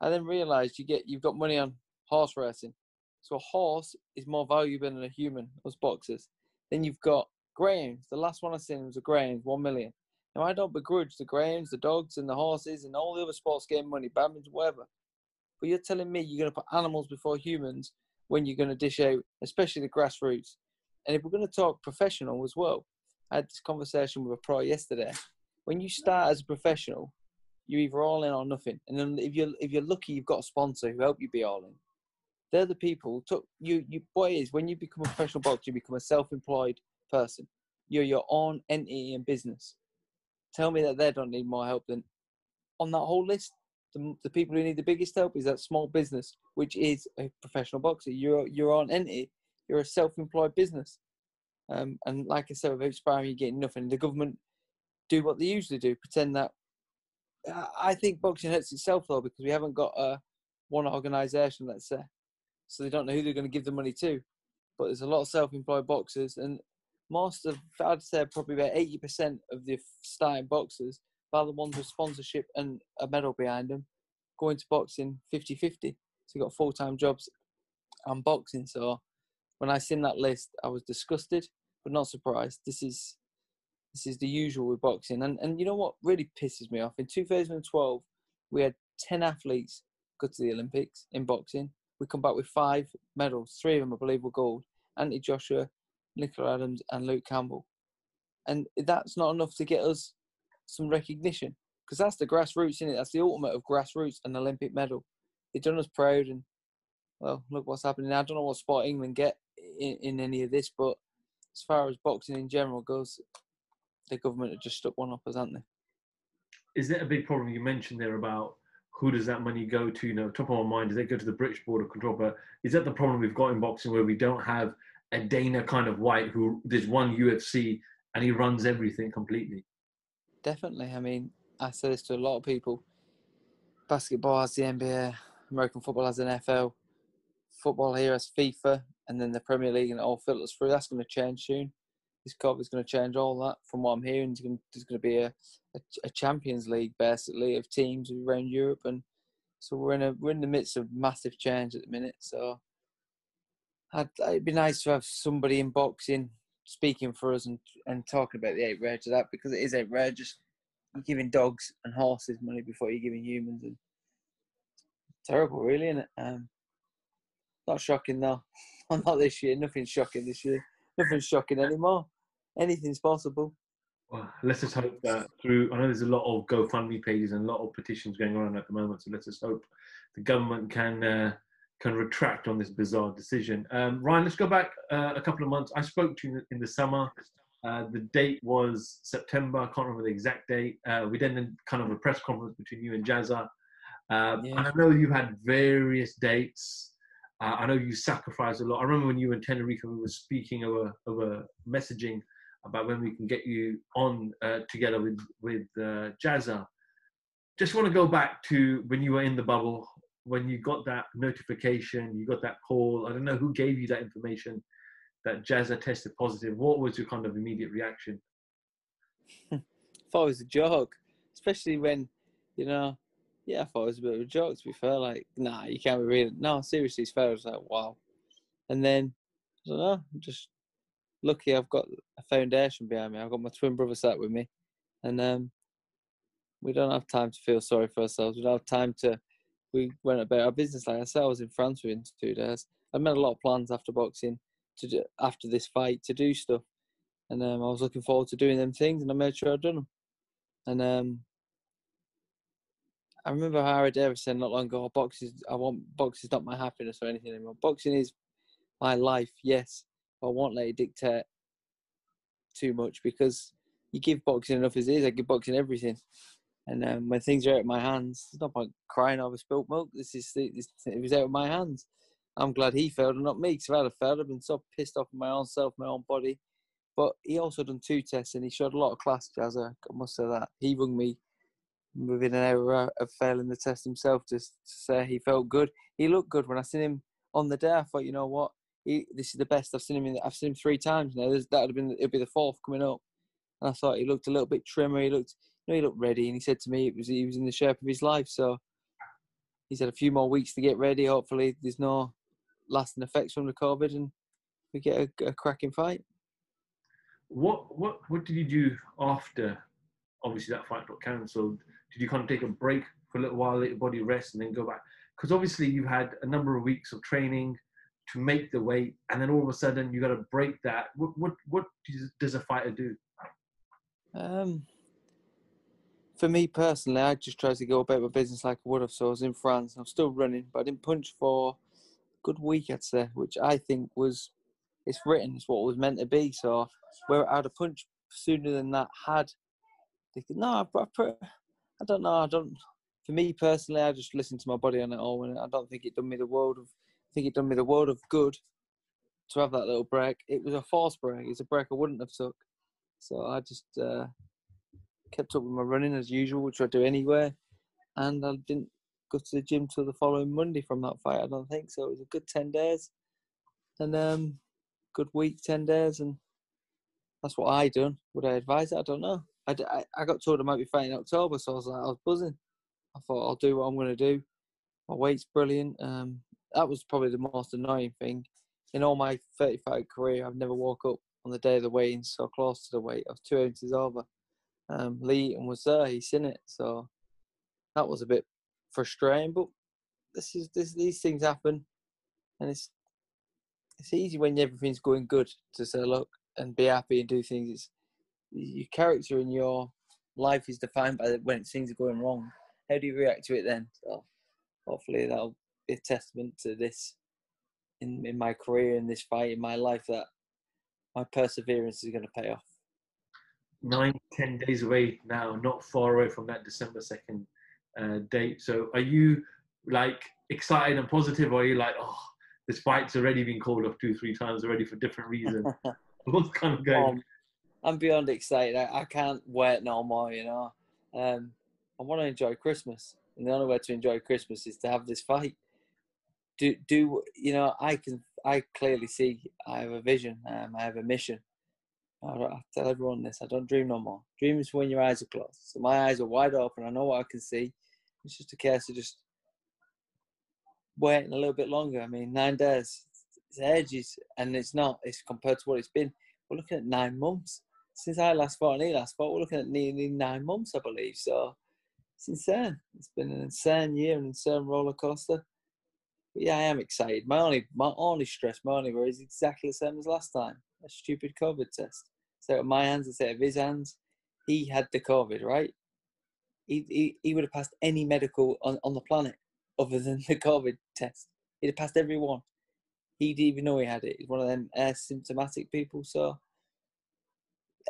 I then realised you've got money on horse racing. So a horse is more valuable than a human, us boxers. Then you've got greyhounds. The last one I seen was a greyhound, 1 million. Now, I don't begrudge the greyhounds, the dogs, and the horses, and all the other sports game money, badminton, whatever. But you're telling me you're going to put animals before humans when you're going to dish out, especially the grassroots. And if we're going to talk professional as well, I had this conversation with a pro yesterday. When you start as a professional, you're either all in or nothing. And then if you're lucky, you've got a sponsor who help you be all in. They're the people. When you become a professional boxer, you become a self-employed person. You're your own entity in business. Tell me that they don't need more help than on that whole list. The people who need the biggest help is that small business, which is a professional boxer. You're your own entity. You're a self-employed business. And like I said, without sparring, you're getting nothing. The government do what they usually do, pretend that. I think boxing hurts itself, though, because we haven't got one organisation, let's say. So they don't know who they're going to give the money to. But there's a lot of self-employed boxers. And most of, I'd say, probably about 80% of the starting boxers are the ones with sponsorship and a medal behind them, going to boxing 50-50. So you've got full-time jobs and boxing. So when I seen that list, I was disgusted, but not surprised. This is the usual with boxing. And you know what really pisses me off? In 2012, we had 10 athletes go to the Olympics in boxing. We come back with 5 medals. 3 of them, I believe, were gold. Anthony Joshua, Nicola Adams, and Luke Campbell. And that's not enough to get us some recognition, because that's the grassroots, isn't it? That's the ultimate of grassroots, an Olympic medal. They've done us proud, and, well, look what's happening. I don't know what sport England get in any of this, but as far as boxing in general goes, the government have just stuck one up us, haven't they? Is that a big problem you mentioned there about who does that money go to? You know, top of my mind, does it go to the British Board of Control? But is that the problem we've got in boxing, where we don't have a Dana kind of White who there's one UFC and he runs everything completely? Definitely. I mean, I say this to a lot of people. Basketball has the NBA, American football has an NFL, football here has FIFA, and then the Premier League, and it all filters through. That's going to change soon. This COP is going to change all that. From what I'm hearing, there's going to be a Champions League, basically, of teams around Europe, and so we're in the midst of massive change at the minute. So it'd be nice to have somebody in boxing speaking for us and talking about the outrage of that, because it is outrageous. You're giving dogs and horses money before you're giving humans, and it's terrible, really, isn't it? Not shocking, though. Not this year. Nothing's shocking this year. Nothing's shocking anymore. Anything's possible. Well, let's just hope that through... I know there's a lot of GoFundMe pages and a lot of petitions going on at the moment, so let's just hope the government can retract on this bizarre decision. Ryan, let's go back a couple of months. I spoke to you in the summer. The date was September. I can't remember the exact date. We then did kind of a press conference between you and Jazza. Yeah. And I know you had various dates. I know you sacrificed a lot. I remember when you and Tenerife, we were speaking over messaging about when we can get you on together with Jazza. Just want to go back to when you were in the bubble, when you got that notification, you got that call. I don't know who gave you that information that Jazza tested positive. What was your kind of immediate reaction? I thought it was a joke, especially when, you know, yeah, I thought it was a bit of a joke, to be fair. Like, nah, you can't be reading. No, seriously, it's fair. I was like, wow. And then, I don't know, I'm just lucky I've got a foundation behind me. I've got my twin brother sat with me. And we don't have time to feel sorry for ourselves. We don't have time to... We went about our business. Like I said, I was in France within 2 days. I made a lot of plans after boxing, after this fight, to do stuff. And I was looking forward to doing them things, and I made sure I'd done them. And I remember Harry Davis saying not long ago, boxing's not my happiness or anything anymore. Boxing is my life, yes, but I won't let it dictate too much, because you give boxing enough as it is. I give boxing everything. And when things are out of my hands, there's no point crying over spilt milk. It was out of my hands. I'm glad he failed and not me, because if I had failed, I'd been so pissed off with my own self, my own body. But he also done 2 tests, and he showed a lot of class, Jazza. I must say that. He rung me within an hour of failing the test himself just to say he felt good. He looked good. When I seen him on the day, I thought, you know what? This is the best I've seen him. I've seen him 3 times now. It'll be the 4th coming up. And I thought he looked a little bit trimmer. He looked, you know, he looked ready. And he said to me, he was in the shape of his life. So he's had a few more weeks to get ready. Hopefully, there's no lasting effects from the COVID, and we get a cracking fight. What did you do after? Obviously, that fight got cancelled. Did you kind of take a break for a little while, let your body rest, and then go back? Because obviously, you had a number of weeks of training to make the weight, and then all of a sudden, you got to break that. What does a fighter do? For me personally, I just tried to go about my business like I would have. So I was in France, and I'm still running, but I didn't punch for a good week, I'd say, which I think was, it's written, it's what it was meant to be. So where I had a punch sooner than that had, thinking, no, I don't know. I don't. For me personally, I just listened to my body on it all, and I don't think it done me the world of, I think it done me the world of good to have that little break. It was a forced break. It's a break I wouldn't have took. So I just kept up with my running as usual, which I do anyway. And I didn't go to the gym till the following Monday from that fight, I don't think. So it was a good 10 days. And good week, 10 days. And that's what I done. Would I advise it? I don't know. I got told I might be fighting in October, so I was like, I was buzzing. I thought, I'll do what I'm going to do. My weight's brilliant. That was probably the most annoying thing. In all my 35 career, I've never woke up on the day of the weigh-in so close to the weight. I was 2 ounces over. Lee Eaton was there, he's seen it, so that was a bit frustrating, but these things happen, and it's easy when everything's going good to say look and be happy and do things. It's your character and your life is defined by when things are going wrong. How do you react to it then? So hopefully that'll be a testament to this in my career, in this fight, in my life, that my perseverance is going to pay off. 9-10 days away now, not far away from that December 2nd date. So are you like excited and positive, or are you like, oh, this fight's already been called off 2-3 times already for different reasons? What's kind of going? I'm beyond excited. I can't wait no more, you know. I want to enjoy Christmas, and the only way to enjoy Christmas is to have this fight. Do you know? I clearly see. I have a vision. I have a mission. I tell everyone this. I don't dream no more. Dream is when your eyes are closed. So my eyes are wide open. I know what I can see. It's just a case of just waiting a little bit longer. I mean, 9 days. It's ages, and it's not. It's compared to what it's been. We're looking at 9 months since I last fought and he last fought. We're looking at nearly 9 months, I believe. So it's insane. It's been an insane year, an insane roller coaster. But yeah, I am excited. My only stress, my only worry is exactly the same as last time. A stupid COVID test. So my hands instead of his hands, he had the COVID, right? He would have passed any medical on the planet other than the COVID test. He'd have passed every one. He didn't even know he had it. He's one of them asymptomatic people. So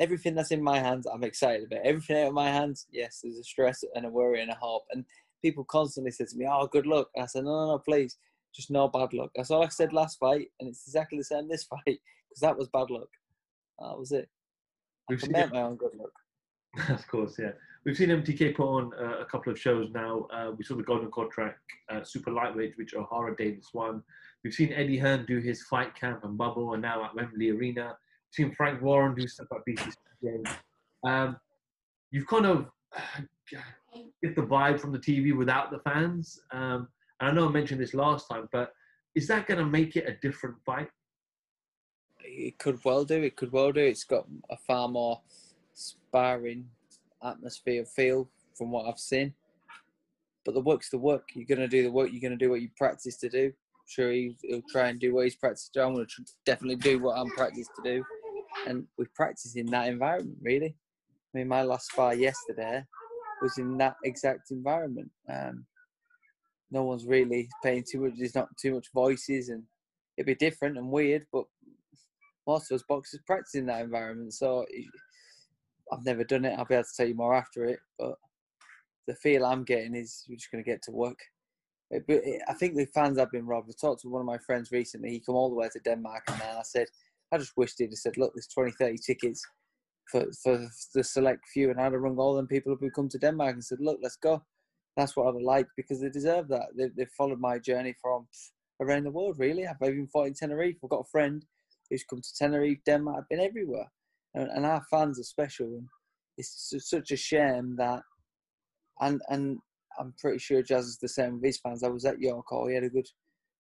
everything that's in my hands, I'm excited about. Everything out of my hands, yes, there's a stress and a worry and a hope. And people constantly say to me, oh, good luck. And I said, no, please. Just no bad luck. That's all I said last fight, and it's exactly the same this fight, because that was bad luck. That was it. I've met my own good luck. Of course, yeah. We've seen MTK put on a couple of shows now. We saw the Golden Contract Super Lightweight, which O'Hara Davis won. We've seen Eddie Hearn do his fight camp and bubble, and now at Wembley Arena. We've seen Frank Warren do stuff at BCC again. You've kind of get the vibe from the TV without the fans. And I know I mentioned this last time, but is that going to make it a different fight? It could well do. It could well do. It's got a far more sparring atmosphere, feel from what I've seen. But the work's the work. You're going to do the work. You're going to do what you practice to do. I'm sure he'll try and do what he's practiced to do. I'm going to definitely do what I'm practiced to do. And we practice in that environment, really. I mean, my last fight yesterday was in that exact environment. No one's really paying too much. There's not too much voices, and it'd be different and weird. But most of us boxers practice in that environment, so I've never done it. I'll be able to tell you more after it. But the feel I'm getting is we're just going to get to work. I think the fans have been robbed. I talked to one of my friends recently. He came all the way to Denmark, and I said, I just wished he'd have said, look, there's 20, 30 tickets for the select few, and I'd have rung all them people who come to Denmark and said, look, let's go. That's what I would like, because they deserve that. They've followed my journey from around the world, really. I've even fought in Tenerife. I've got a friend who's come to Tenerife, Denmark. I've been everywhere. and our fans are special. And it's such a shame that, and I'm pretty sure Jazz is the same with his fans. I was at York Hall, we had a good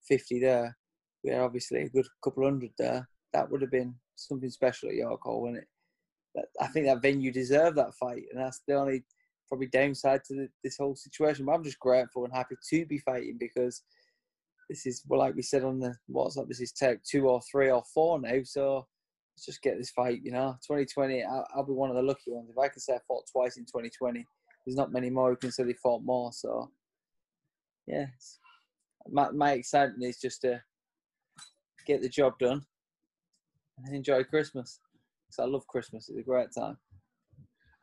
50 there. We had obviously a good couple hundred there. That would have been something special at York Hall, wouldn't it? I think that venue deserved that fight, and that's the only probably downside to this whole situation. But I'm just grateful and happy to be fighting, because this is, well, like we said on the WhatsApp, this is take 2 or 3 or 4 now. So let's just get this fight, you know. 2020, I'll be one of the lucky ones. If I can say I fought twice in 2020, there's not many more who can say they fought more. So, yeah. My excitement is just to get the job done and enjoy Christmas. Because I love Christmas. It's a great time.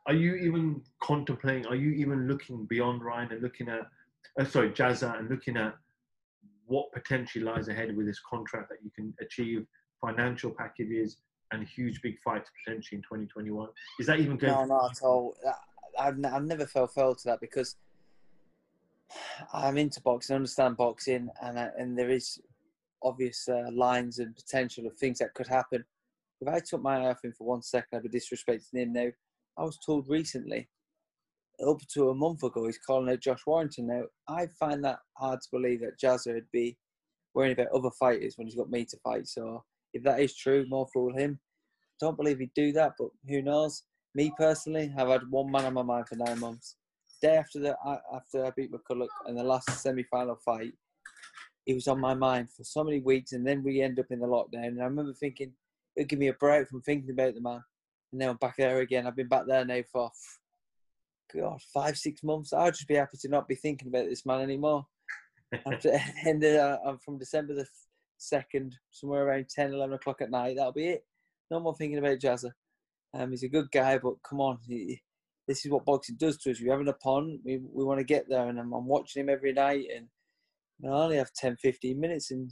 Are you even contemplating, are you even looking beyond Ryan and looking at, Jazza, and looking at what potentially lies ahead with this contract that you can achieve, financial packages and huge big fights potentially in 2021? Is that even going to... No, not at all. I've never fell foul to that, because I'm into boxing, I understand boxing, and there is obvious lines and potential of things that could happen. If I took my eye off him for 1 second, I'd be disrespecting him now. I was told recently, up to a month ago, he's calling out Josh Warrington now. I find that hard to believe that Jazza would be worrying about other fighters when he's got me to fight. So if that is true, more fool him. I don't believe he'd do that, but who knows? Me personally, I've had one man on my mind for 9 months. The day after I beat McCulloch in the last semi-final fight, he was on my mind for so many weeks, and then we end up in the lockdown. And I remember thinking, it'll give me a break from thinking about the man. And now I'm back there again. I've been back there now for, God, 5-6 months. I'll just be happy to not be thinking about this man anymore. I'm from December the 2nd, somewhere around 10, 11 o'clock at night. That'll be it. No more thinking about Jazza. He's a good guy, but come on. This is what boxing does to us. We're having a pond. We want to get there, and I'm watching him every night. And I only have 10, 15 minutes, and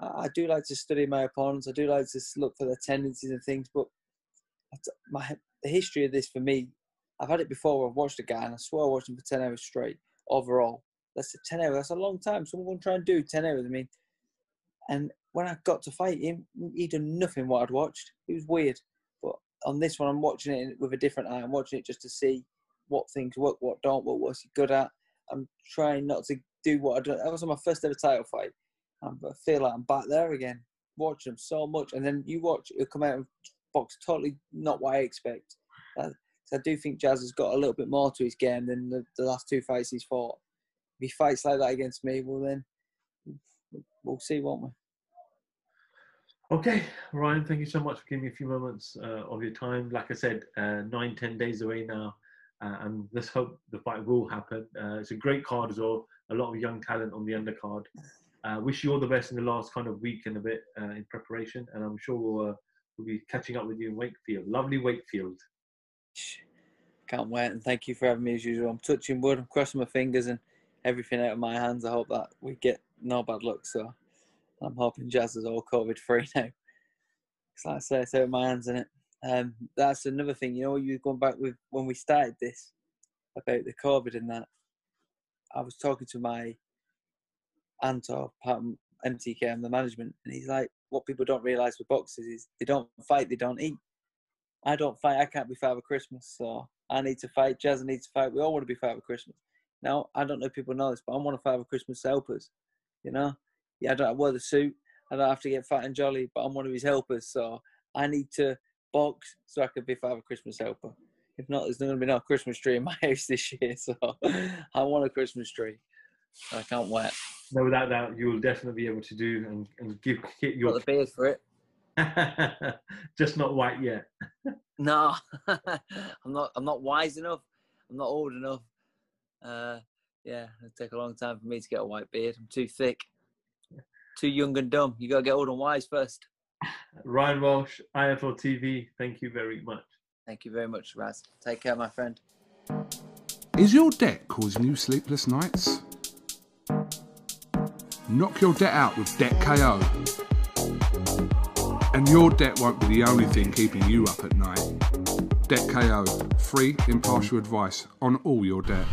I do like to study my opponents. I do like to look for their tendencies and things, but the history of this for me, I've had it before where I've watched a guy and I swear I watched him for 10 hours straight overall. That's a 10 hours. That's a long time. Someone going to try and do 10 hours. I mean, and when I got to fight him, he'd done nothing what I'd watched. It was weird. But on this one, I'm watching it with a different eye. I'm watching it just to see what things work, what don't work, what's he good at. I'm trying not to do what I do. That was my first ever title fight. I feel like I'm back there again, watching him so much. And then you watch, he'll come out and box totally not what I expect. So I do think Jazz has got a little bit more to his game than the last 2 fights he's fought. If he fights like that against me, well then, we'll see, won't we? Okay, Ryan, thank you so much for giving me a few moments of your time. Like I said, 9-10 days away now. And let's hope the fight will happen. It's a great card as well. A lot of young talent on the undercard. Wish you all the best in the last kind of week and a bit in preparation, and I'm sure we'll be catching up with you in Wakefield. Lovely Wakefield. Can't wait, and thank you for having me as usual. I'm touching wood, I'm crossing my fingers and everything out of my hands. I hope that we get no bad luck, so I'm hoping Jazz is all COVID-free now. Because like I say, it's out of my hands, isn't it? That's another thing, you know, you're going back with when we started this about the COVID and that. I was talking to my Anto, MTK, and the management, and he's like, what people don't realise with boxers is they don't fight, they don't eat. I don't fight, I can't be Father Christmas, so I need to fight, Jazza needs to fight, we all want to be Father Christmas. Now, I don't know if people know this, but I'm one of Father Christmas helpers, you know? Yeah, I wear the suit, I don't have to get fat and jolly, but I'm one of his helpers, so I need to box so I can be Father Christmas helper. If not, there's not going to be no Christmas tree in my house this year, so I want a Christmas tree. I can't wait. No, without doubt, you will definitely be able to do and give it your... Got the beard for it. Just not white yet. No, I'm not wise enough. I'm not old enough. Yeah, it'll take a long time for me to get a white beard. I'm too thick, too young and dumb. You got to get old and wise first. Ryan Walsh, IFL TV, thank you very much. Thank you very much, Raz. Take care, my friend. Is your debt causing you sleepless nights? Knock your debt out with Debt KO. And your debt won't be the only thing keeping you up at night. Debt KO, free, impartial advice on all your debt.